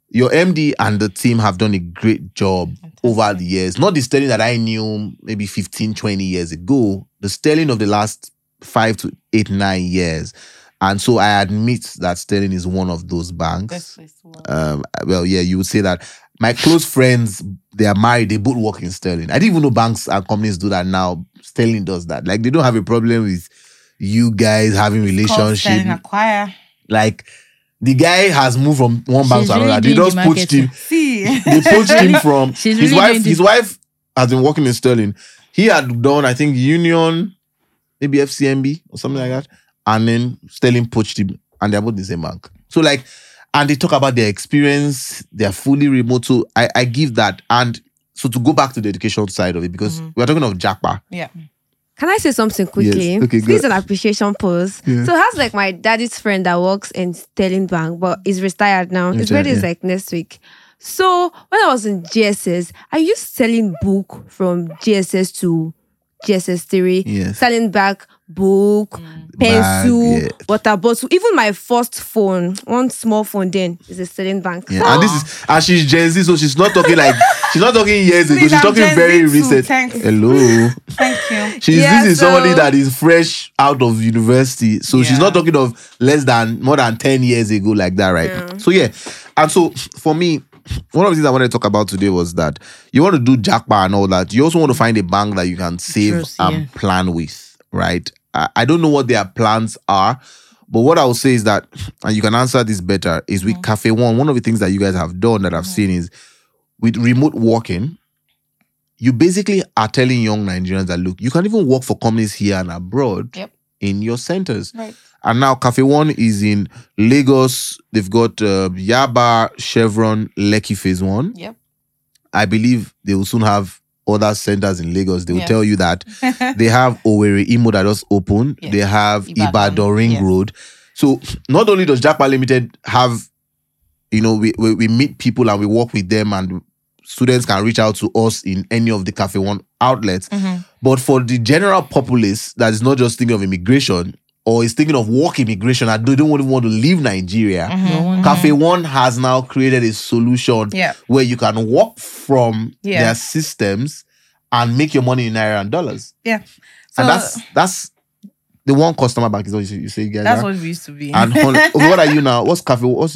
your MD and the team have done a great job over the years. Not the Sterling that I knew maybe 15, 20 years ago, the Sterling of the last 5 to 8, 9 years. And so I admit that Sterling is one of those banks. You would say that. My close friends, they are married, they both work in Sterling. I didn't even know banks and companies do that now. Sterling does that. Like, they don't have a problem with you guys having relationships. Sterling Acquire. Like, the guy has moved from one bank to another. They just poached him. They poached him from... His wife has been working in Sterling. He had done, I think, Union, maybe FCMB or something like that. And then Sterling poached him. And they're both the same bank. So, like... And they talk about their experience. They are fully remote. So I give that. And so to go back to the education side of it, because we're talking of Jackpap. Yeah. Can I say something quickly? Yes. Okay, this is an appreciation pose. Yeah. So that's like my daddy's friend that works in Sterling Bank, but is retired now. His birthday is like next week. So when I was in GSS, I used selling book from GSS to GSS3, yes. Sterling Bank, book, pencil, yeah. water bottle. Even my first phone, one small phone then, is a Sterling Bank. Yeah. And this is, and she's Gen Z, so she's not talking like, she's not talking years ago, she's talking Gen very too. Recent. Thanks. Hello. Thank you. She's yeah, this is so, somebody that is fresh out of university. So yeah. she's not talking of more than 10 years ago like that, right? Yeah. So yeah. And so for me, one of the things I wanted to talk about today was that you want to do Jackpap and all that. You also want to find a bank that you can save and plan with, right? I don't know what their plans are, but what I will say is that, and you can answer this better, is with Cafe One. One of the things that you guys have done that I've seen is with remote working, you basically are telling young Nigerians that, look, you can even work for companies here and abroad in your centers. Right. And now Cafe One is in Lagos. They've got Yaba, Chevron, Lekki Phase 1. Yep. I believe they will soon have other centers in Lagos. They will tell you that. They have Owerri Imo that just opened. Yes. They have Ibadan Ring Road. So not only does Japa Limited have, you know, we meet people and we work with them, and students can reach out to us in any of the Cafe One outlets. Mm-hmm. But for the general populace that is not just thinking of immigration, or is thinking of work immigration, and they don't even want to leave Nigeria, Cafe One has now created a solution where you can work from their systems and make your money in Naira and dollars. Yeah. So, and that's the one customer bank is what you say, you guys. That's what we used to be. And what are you now? What's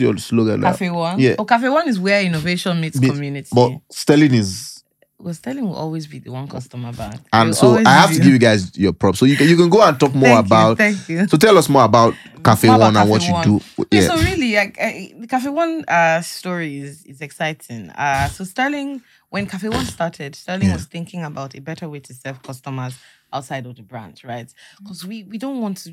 your slogan? Cafe One? Yeah. Oh, Cafe One is where innovation meets community. But Sterling is... Well, Sterling will always be the one customer bank. And so I have to give you guys your props. So you can go and talk more about... Thank you. So tell us more about Cafe One and what you do. Yeah. So really, the Cafe One story is exciting. So Sterling, when Cafe One started, Sterling was thinking about a better way to serve customers outside of the branch, right? Because we don't want to...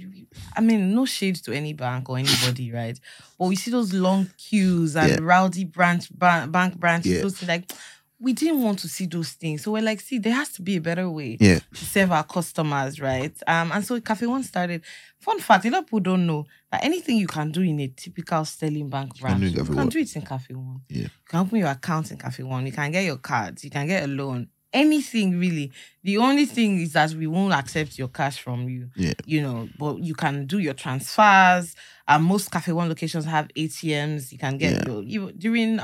I mean, no shade to any bank or anybody, right? But we see those long queues and rowdy bank branches, those things like... We didn't want to see those things. So we're like, see, there has to be a better way to serve our customers, right? And so Cafe One started. Fun fact, a lot of people don't know that anything you can do in a typical Sterling Bank branch, you can do it in Cafe One. Yeah. You can open your account in Cafe One. You can get your cards. You can get a loan. Anything, really. The only thing is that we won't accept your cash from you. Yeah. You know, but you can do your transfers. Most Cafe One locations have ATMs. You can get your... During...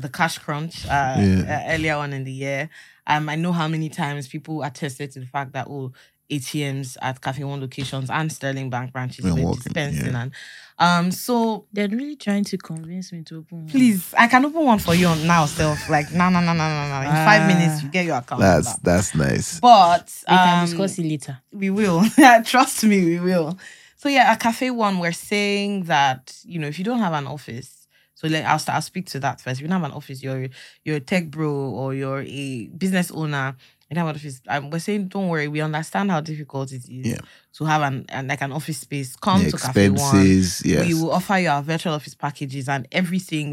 the cash crunch earlier on in the year. I know how many times people attested to the fact that, ATMs at Cafe One locations and Sterling Bank branches were dispensing. And, so they're really trying to convince me to open one. Please, I can open one for you now, self. Like, no. In 5 minutes, you get your account. That's nice. But... we can discuss it later. We will. Trust me, we will. So yeah, at Cafe One, we're saying that, if you don't have an office, so like, I'll speak to that first. If you don't have an office, you're a tech bro or you're a business owner, you don't have an office. We're saying, don't worry, we understand how difficult it is to have an office space. Come to Cafe One. We will offer you our virtual office packages and everything,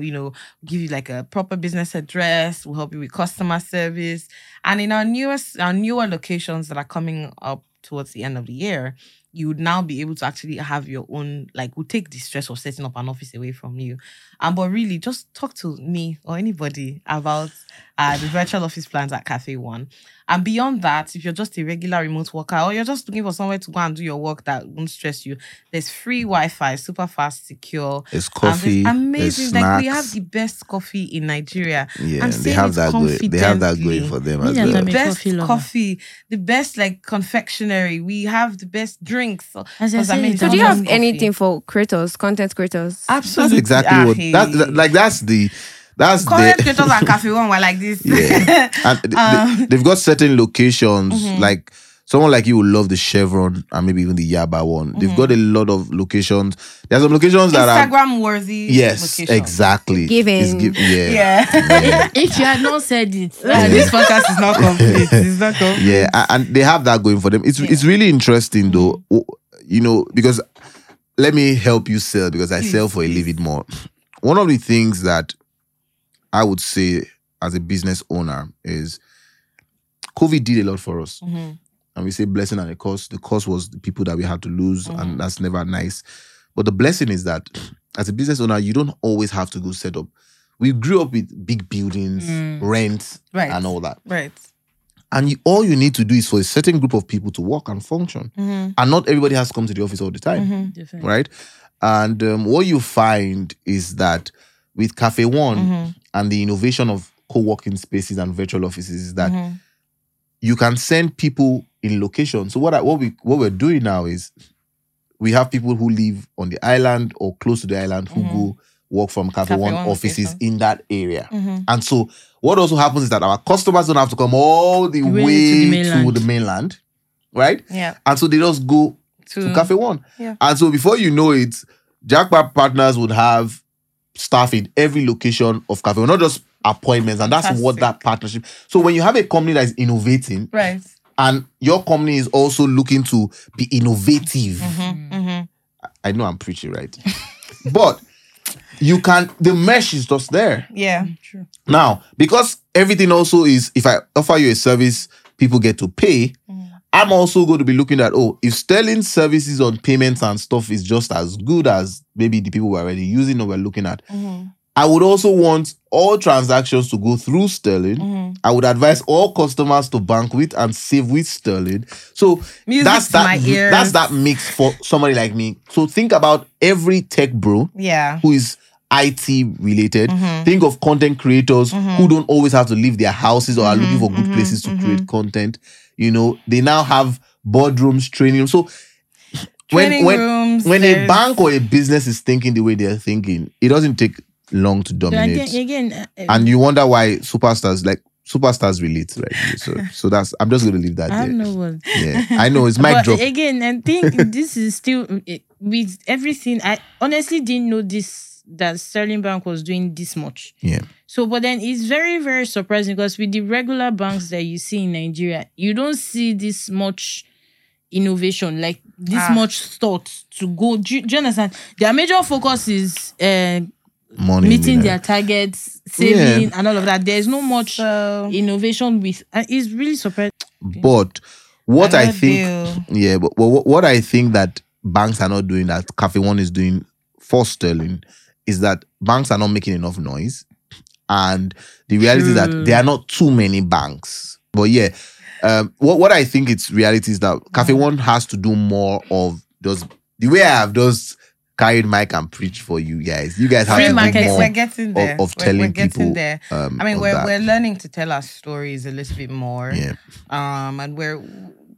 give you like a proper business address. We'll help you with customer service. And in our newer locations that are coming up towards the end of the year, you would now be able to actually have your own, we'll take the stress of setting up an office away from you. But really, just talk to me or anybody about the virtual office plans at Cafe One. And beyond that, if you're just a regular remote worker or you're just looking for somewhere to go and do your work that won't stress you, there's free Wi-Fi, super fast, secure. It's coffee. Amazing. There's snacks. We have the best coffee in Nigeria. Yeah, they have that going for them as well. The best coffee, the best confectionery. We have the best drinks. So do you have anything for creators, content creators? Absolutely. That's exactly that's content creators and Cafe One were like this. Yeah. And they've got certain locations, like someone like you will love the Chevron and maybe even the Yaba one. Mm-hmm. They've got a lot of locations. There's some locations that are Instagram worthy. Yes, locations. Exactly. If you had not said it, this podcast is not complete. It's not complete. Yeah, and they have that going for them. It's really interesting though, because let me help you sell, because I sell for a living more. One of the things that I would say as a business owner is COVID did a lot for us. Mm-hmm. And we say blessing and a curse. The curse was the people that we had to lose, and that's never nice. But the blessing is that as a business owner, you don't always have to go set up. We grew up with big buildings, rent, and all that. Right. And all you need to do is for a certain group of people to work and function. Mm-hmm. And not everybody has to come to the office all the time, mm-hmm. right? And what you find is that with Cafe One mm-hmm. and the innovation of co-working spaces and virtual offices is that mm-hmm. you can send people in location. So what we're doing now is we have people who live on the island or close to the island who mm-hmm. go work from Cafe One offices in that area. Mm-hmm. And so what also happens is that our customers don't have to come all the way to the mainland, right? Yeah. And so they just go to Cafe One. Yeah. And so before you know it, Jackpap Partners would have staff in every location of Cafe One, not just appointments. And that's fantastic. What that partnership... So when you have a company that is innovating, right, and your company is also looking to be innovative, mm-hmm, mm-hmm. I know I'm preaching, right? But... the mesh is just there. Yeah. True. Now, because everything also is, if I offer you a service, people get to pay. Mm. I'm also going to be looking at, if Sterling services on payments and stuff is just as good as maybe the people we're already using or we're looking at, mm-hmm. I would also want all transactions to go through Sterling. Mm-hmm. I would advise all customers to bank with and save with Sterling. So that's that mix for somebody like me. So think about every tech bro who is IT related. Mm-hmm. Think of content creators mm-hmm. who don't always have to leave their houses or are mm-hmm. looking for good mm-hmm. places to mm-hmm. create content. You know, they now have boardrooms, training rooms. So when a bank or a business is thinking the way they're thinking, it doesn't take long to dominate. And you wonder why superstars relate like this. So that's, I'm just going to leave that there. I know what. Yeah, I know it's my drop. Again, I think this is still with everything. I honestly didn't know that Sterling Bank was doing this much. Yeah. So, but then it's very, very surprising because with the regular banks that you see in Nigeria, you don't see this much innovation, like this much thought to go. Do you understand? Their major focus is money, meeting their targets, saving, and all of that. There's no much innovation with. It's really surprising. But what I think, but what I think that banks are not doing that Cafe One is doing for Sterling is that banks are not making enough noise, and the reality is that there are not too many banks. But what I think its reality is that Cafe One has to do more of those. The way I have those. Carried mic and preach for you guys. You guys have free to market. Do more we're getting there. Of telling we're getting people. There. We're learning to tell our stories a little bit more. Yeah. And we're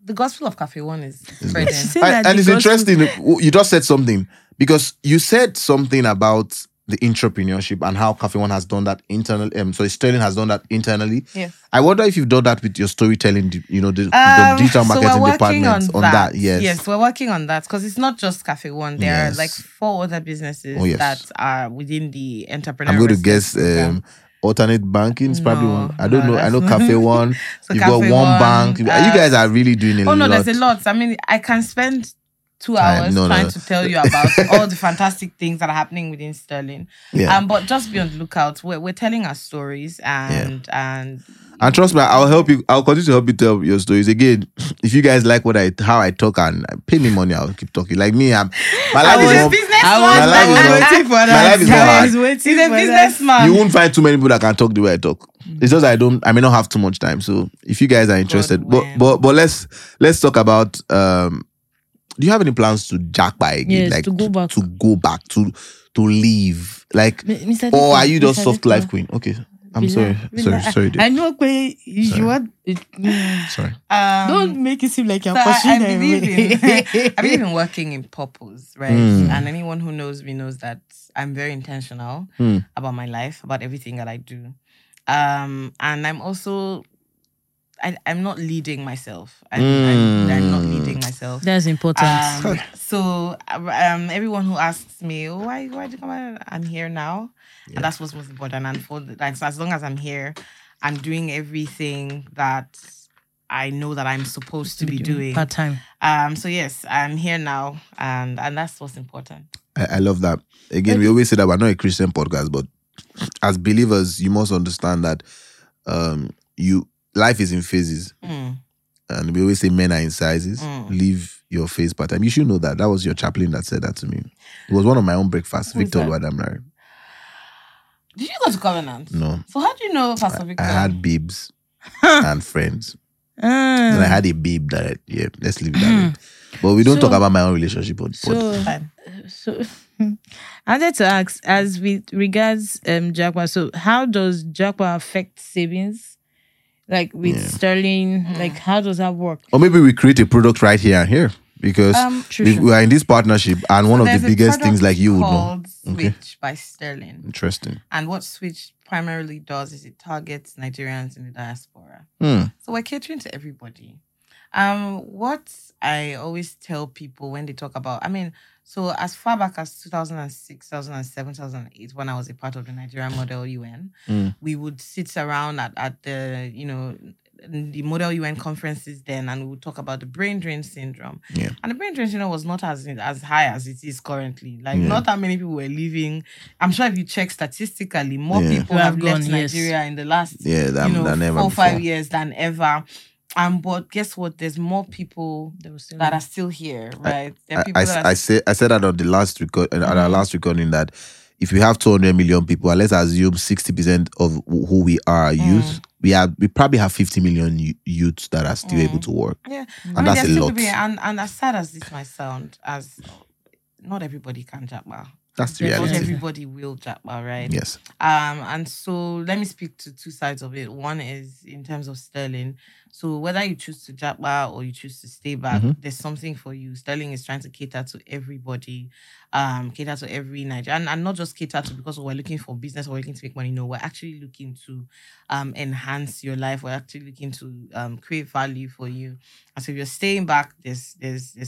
the gospel of Cafe One is spreading. And it's interesting. You just said something because you said something about the entrepreneurship and how Cafe One has done that internally. Sterling has done that internally. Yes. I wonder if you've done that with your storytelling, the digital marketing department on that. Yes, we're working on that because it's not just Cafe One. There are like 4 other businesses that are within the entrepreneurial. I'm going to guess alternate banking is probably one. I don't know. I know Cafe One. So you've got one bank. You guys are really doing a lot. Oh, no, there's a lot. I mean, I can spend 2 hours to tell you about all the fantastic things that are happening within Sterling. Yeah. But just be on the lookout. We're telling our stories and trust me, I'll help you. I'll continue to help you tell your stories. Again, if you guys like how I talk and pay me money, I'll keep talking. Like me, my life is not hard. He's a businessman. You won't find too many people that can talk the way I talk. It's just I may not have too much time. So if you guys are interested, but let's talk about do you have any plans to Jackpap again? Yes, like to leave? Like, or are you just soft life queen? Okay, I'm sorry. Sorry. I know, Queen, you want... Sorry. Don't make it seem like you're pushing I believe in working in purpose, right? And anyone who knows me knows that I'm very intentional about my life, about everything that I do. And I'm also... I'm not leading myself. I'm not leading myself. That's important. So everyone who asks me, why did you come out? I'm here now. Yeah. And that's what's most important. And for as long as I'm here, I'm doing everything that I know that I'm supposed to be doing. Part time. So yes, I'm here now. And that's what's important. I love that. Again, we always say that we're not a Christian podcast, but as believers, you must understand that life is in phases. And we always say men are in sizes. Leave your phase part time. You should know that. That was your chaplain that said that to me. It was one of my own breakfasts. Victor Wadamari. Did you go to Covenant? No. So how do you know Pastor Victor? I had babes and friends. And I had a babe that, yeah, let's leave that. But we don't talk about my own relationship on the podcast. So I wanted to ask, as with regards Jackpap, so how does Jackpap affect savings? Like with Sterling, like how does that work? Or maybe we create a product right here and here. Because we are in this partnership, and one of the biggest things, like you would know, Switch by Sterling. Interesting. And what Switch primarily does is it targets Nigerians in the diaspora. So we're catering to everybody. What I always tell people when they talk about, so as far back as 2006, 2007, 2008, when I was a part of the Nigerian Model UN, we would sit around at the, the Model UN conferences then, and we would talk about the brain drain syndrome. Yeah. And the brain drain syndrome was not as high as it is currently. Not that many people were leaving. I'm sure if you check statistically, more people have left Nigeria in the last 4 or 5 years than ever. But guess what? There's more people that are still here, right? I said that on the last record, on our last recording, that if we have 200 million people, let's assume 60% of who we are youth. We probably have 50 million youths that are still able to work. Yeah, and that's a lot. And as sad as this might sound, as not everybody can Jackpap. That's the reality. Not everybody will Jackpap, right? Yes. And so let me speak to two sides of it. One is in terms of Sterling. So whether you choose to Jackpap or you choose to stay back, there's something for you. Sterling is trying to cater to everybody, cater to every Nigerian. And not just cater to because we're looking for business or we're looking to make money. No, we're actually looking to enhance your life. We're actually looking to create value for you. And so if you're staying back, there's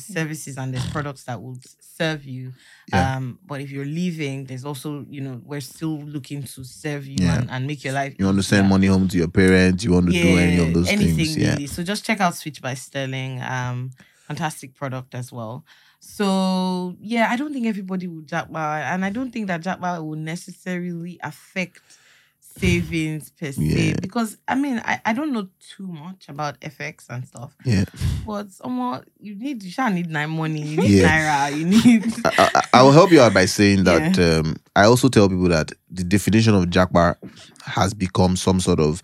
services and there's products that will serve you. Yeah. But if you're leaving, there's also, we're still looking to serve you and make your life. You want to send money home to your parents. You want to do any of those things. Really. So just check out Switch by Sterling. Fantastic product as well. So I don't think everybody will Jackpap, and I don't think that Jackpap will necessarily affect savings per se, because I don't know too much about FX and stuff. Yeah, but you need money. You need naira. You need. I will help you out by saying that I also tell people that the definition of Jackpap has become some sort of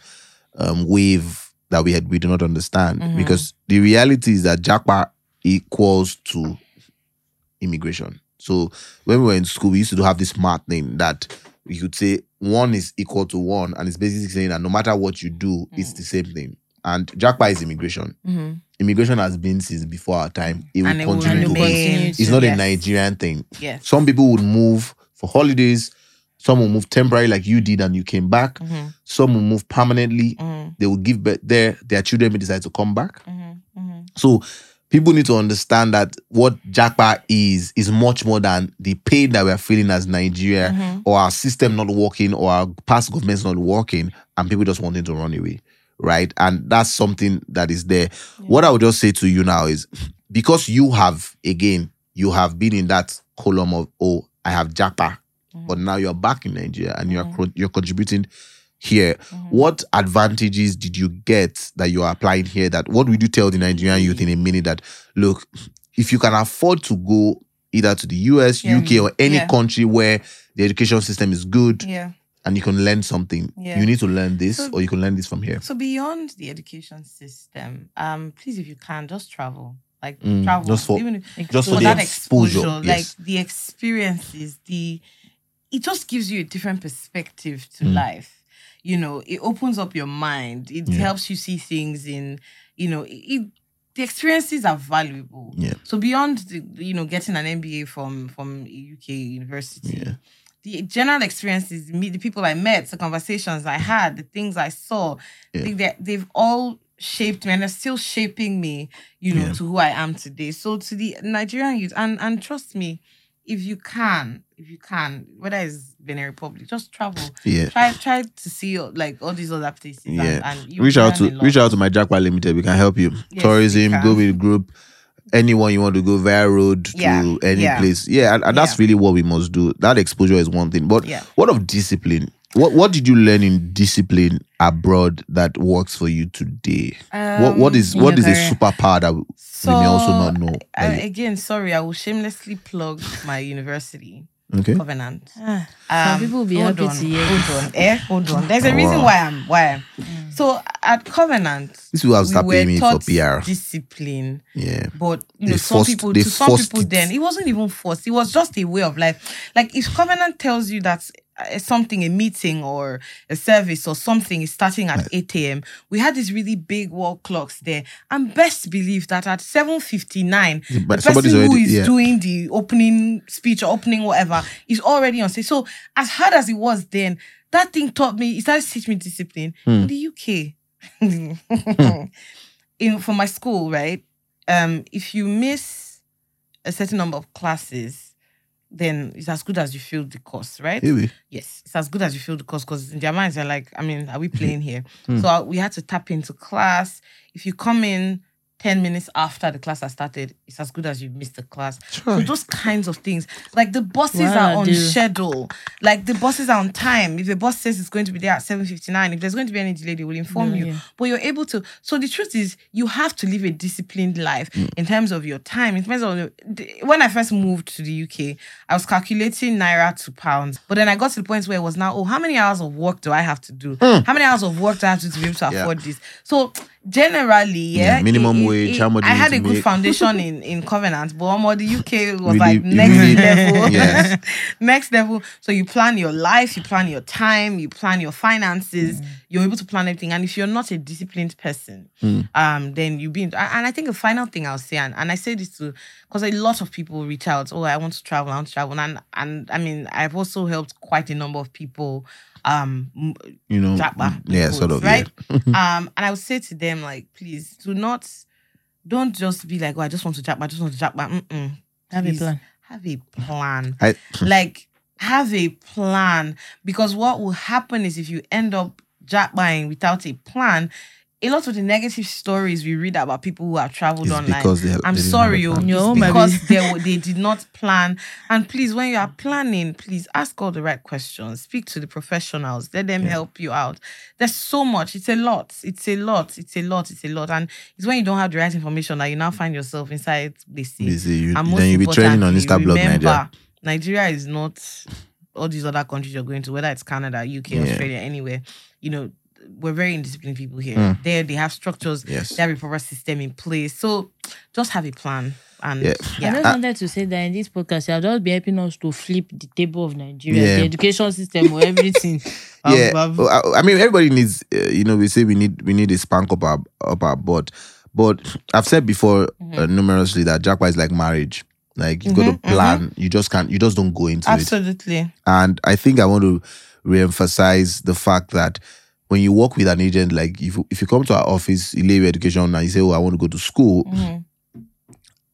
wave that we do not understand, because the reality is that Jackpap equals to immigration. So when we were in school, we used to have this math thing that you could say 1 is equal to 1, and it's basically saying that no matter what you do, it's the same thing. And Jackpap is immigration. Immigration has been since before our time. It will continue to be. It's not a Nigerian thing. Yes. Some people would move for holidays. Some will move temporarily like you did and you came back. Some will move permanently. They will give birth there. Their children may decide to come back. So people need to understand that what Jackpap is much more than the pain that we are feeling as Nigeria or our system not working or our past governments not working and people just wanting to run away, right? And that's something that is there. Yeah. What I would just say to you now is, because you have been in that column of, oh, I have Jackpap. But now you're back in Nigeria and you're contributing here. What advantages did you get that you are applying here? That what would you tell the Nigerian youth in a minute that, look, if you can afford to go either to the US, UK or any country where the education system is good and you can learn something, you need to learn this or you can learn this from here. So beyond the education system, please, if you can, just travel. Like travel. Just for that exposure. Yes. Like the experiences, it just gives you a different perspective to life. It opens up your mind. It helps you see things in, the experiences are valuable. Yeah. So beyond, getting an MBA from a UK university, the general experiences, the people I met, the conversations I had, the things I saw, they've all shaped me and are still shaping me, to who I am today. So to the Nigerian youth, and trust me, if you can, whether it's Benin Republic, just travel. Yeah. Try to see all these other places. Yeah. And reach out to my Japa Limited. We can help you. Yes, tourism, go with the group. Anyone you want to go via road to any place. Yeah, and that's really what we must do. That exposure is one thing, but what of discipline? What did you learn in discipline abroad that works for you today? What is a superpower that we may also not know? I will shamelessly plug my university. Okay. Covenant. Some people will be happy to hear. Hold on. There's a reason why I'm So at Covenant, this was that we were taught for PR. Discipline. Yeah. But you know, some people then it wasn't even forced. It was just a way of life. Like if Covenant tells you that something, a meeting or a service or something is starting at 8 a.m. We had these really big wall clocks there. And best believe that at 7:59, the person who is doing the opening speech or opening whatever is already on stage. So as hard as it was then, that thing taught me, it started to teach me discipline. In the UK, for my school, right? If you miss a certain number of classes, then it's as good as you failed the course, right? Really? Yes, it's as good as you failed the course because in their minds they're like, I mean, are we playing here? So we had to tap into class. If you come in 10 minutes after the class has started, it's as good as you missed the class. Sure. So those kinds of things. Like the buses are on schedule. Like the buses are on time. If the bus says it's going to be there at 7:59, if there's going to be any delay, they will inform you. But you're able to... So the truth is, you have to live a disciplined life in terms of your time. In terms of when I first moved to the UK, I was calculating naira to pounds. But then I got to the point where it was now, how many hours of work do I have to do? How many hours of work do I have to do to be able to afford this? So... Generally, minimum wage. How much I had a good foundation in Covenant, but the UK was next level. Yes. Next level. So you plan your life, you plan your time, you plan your finances. You're able to plan everything. And if you're not a disciplined person, then you've been. And I think the final thing I'll say, and I say this too, because a lot of people reach out. Oh, I want to travel. I want to travel. And I mean, I've also helped quite a number of people. You know, Japa, sort of, right? Yeah. And I would say to them, like, please don't just be like, oh, I just want to Japa, Have a plan. Have a plan. Have a plan. Because what will happen is if you end up Japaing without a plan, a lot of the negative stories we read about people who have traveled online, they did not plan. And please, when you are planning, please ask all the right questions. Speak to the professionals. Let them help you out. There's so much. It's a lot. And it's when you don't have the right information that you now find yourself inside places. Then you'll be training on Instablog Nigeria. Nigeria is not all these other countries you're going to, whether it's Canada, UK, Australia, anywhere. You know, we're very indisciplined people here. They have structures. They have a proper system in place. So just have a plan. And I just wanted to say that in this podcast, you'll just be helping us to flip the table of Nigeria, the education system, or everything. I mean, everybody needs. We say we need a spank up our butt. But I've said before numerously that Jackpot is like marriage. Like you got to plan. You just can't. You just don't go into it. Absolutely. And I think I want to reemphasize the fact that when you work with an agent, like if you come to our office, you leave your education and you say, oh, I want to go to school,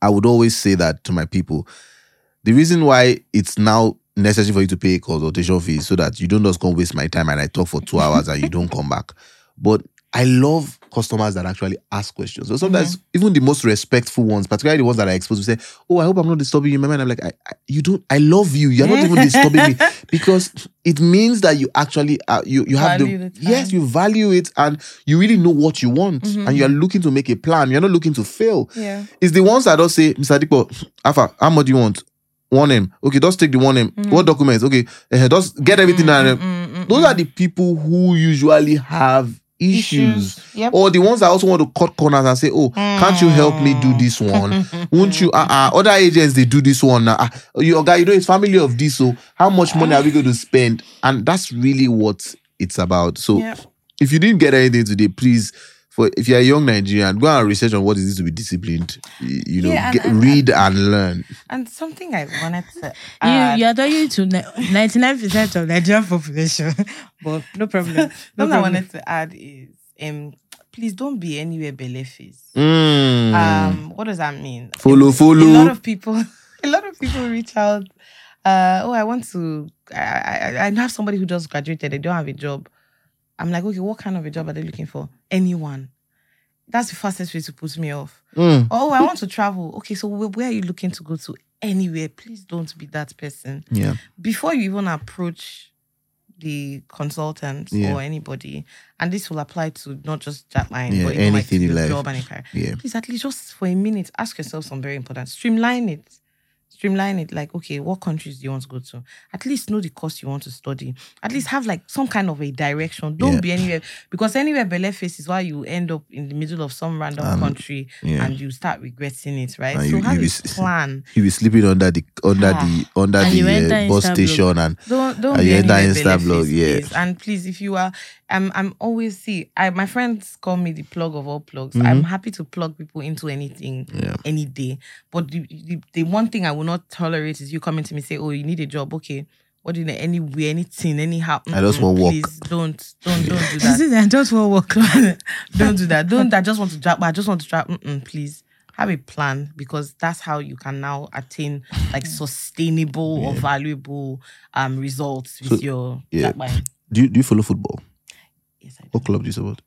I would always say that to my people. The reason why it's now necessary for you to pay a consultation fee so that you don't just come waste my time and I talk for 2 hours and you don't come back. But I love customers that actually ask questions. So sometimes even the most respectful ones, particularly the ones that are exposed, to say, oh, I hope I'm not disturbing you, my man. I'm like, I love you. You're not even disturbing me. Because it means that you actually, you have you value it and you really know what you want. And you're looking to make a plan. You're not looking to fail. Yeah. It's the ones that don't say, Mr. Adipo, Alpha, how much do you want? 1M. Okay, just take the 1M. What documents? Okay, just get everything down. Those are the people who usually have issues. Or the ones that also want to cut corners and say, oh, can't you help me do this one? Won't you? Other agents, they do this one. Your guy, it's family of this, so how much money are we going to spend? And that's really what it's about. So if you didn't get anything today, please, if you're a young Nigerian, go and research on what it is to be disciplined. Read and learn. And something I wanted to add. You're talking to 99% of Nigerian population, but no problem. Something I wanted to add is, please don't be anywhere belefiz. What does that mean? Follow. A lot of people reach out. I have somebody who just graduated. They don't have a job. I'm like, okay, what kind of a job are they looking for? Anyone. That's the fastest way to put me off. Oh, I want to travel. Okay, so where are you looking to go to? Anywhere. Please don't be that person. Yeah. Before you even approach the consultant or anybody, and this will apply to not just that line, but anything in life. Job and a career. Please, at least just for a minute, ask yourself some very important. Streamline it. Streamline it, like, okay, what countries do you want to go to? At least know the course you want to study. At least have like some kind of a direction. Don't be anywhere, because anywhere belle face is why you end up in the middle of some random country and you start regretting it, right? And so have a plan. You be sleeping under the bus station and don't be anywhere Insta blog, please. And please, if you are, I'm always my friends call me the plug of all plugs. Mm-hmm. I'm happy to plug people into anything, any day. But the one thing I will not tolerate is you coming to me say, oh, you need a job. Okay, what do you need? Anywhere, anything, anyhow. I just want work. Please don't do that. I just want work. Don't do that. I just want to drop. Please have a plan, because that's how you can now attain like sustainable or valuable results with your Jackpap. Do you follow football? Yes, I do. What club do you support?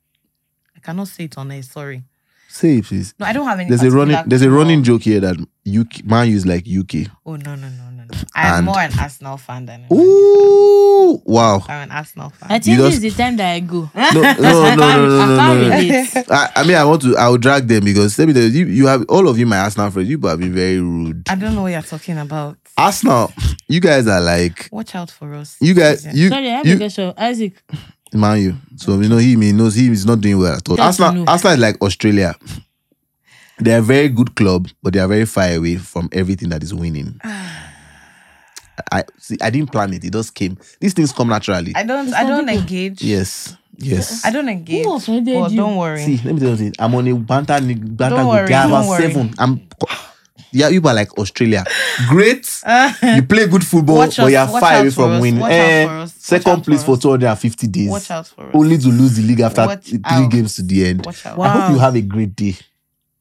I cannot say it on air. Sorry. Say it, please. No, I don't have any. There's a running joke here that Man U is like UK. Oh, no. I'm more an Arsenal fan than a Ooh, wow. I'm an Arsenal fan. I think this is the time that I go. No. I mean, I will drag them, because you have, all of you, my Arsenal friends, you have been very rude. I don't know what you're talking about. Arsenal, you guys are like... Watch out for us. You guys... Sorry, I have a question. Isaac... Man U. So, you know, he knows he is not doing well at all. Arsenal is like Australia. They are a very good club, but they are very far away from everything that is winning. I didn't plan it. It just came. These things come naturally. I don't engage. Yes. I don't engage. Well, don't worry. See, let me tell you, I'm on a banter good guy. I'm 7. Yeah, you are like Australia. Great. You play good football, but you are far away from winning. Second place for 250 days. Watch out for us. Only to lose the league after three games to the end. Watch out. Wow. I hope you have a great day.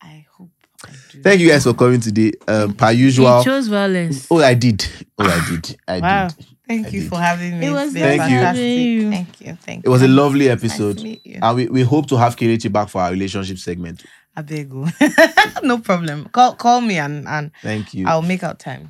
I hope I do. Thank you guys for coming today. Per usual. You chose violence. Oh, I did. Thank you for having me. It was fantastic. Thank you. Thank you. It was a lovely episode. Nice to meet you. And we hope to have Kelechi back for our relationship segment. I beg you. No problem. Call me and thank you. I'll make out time.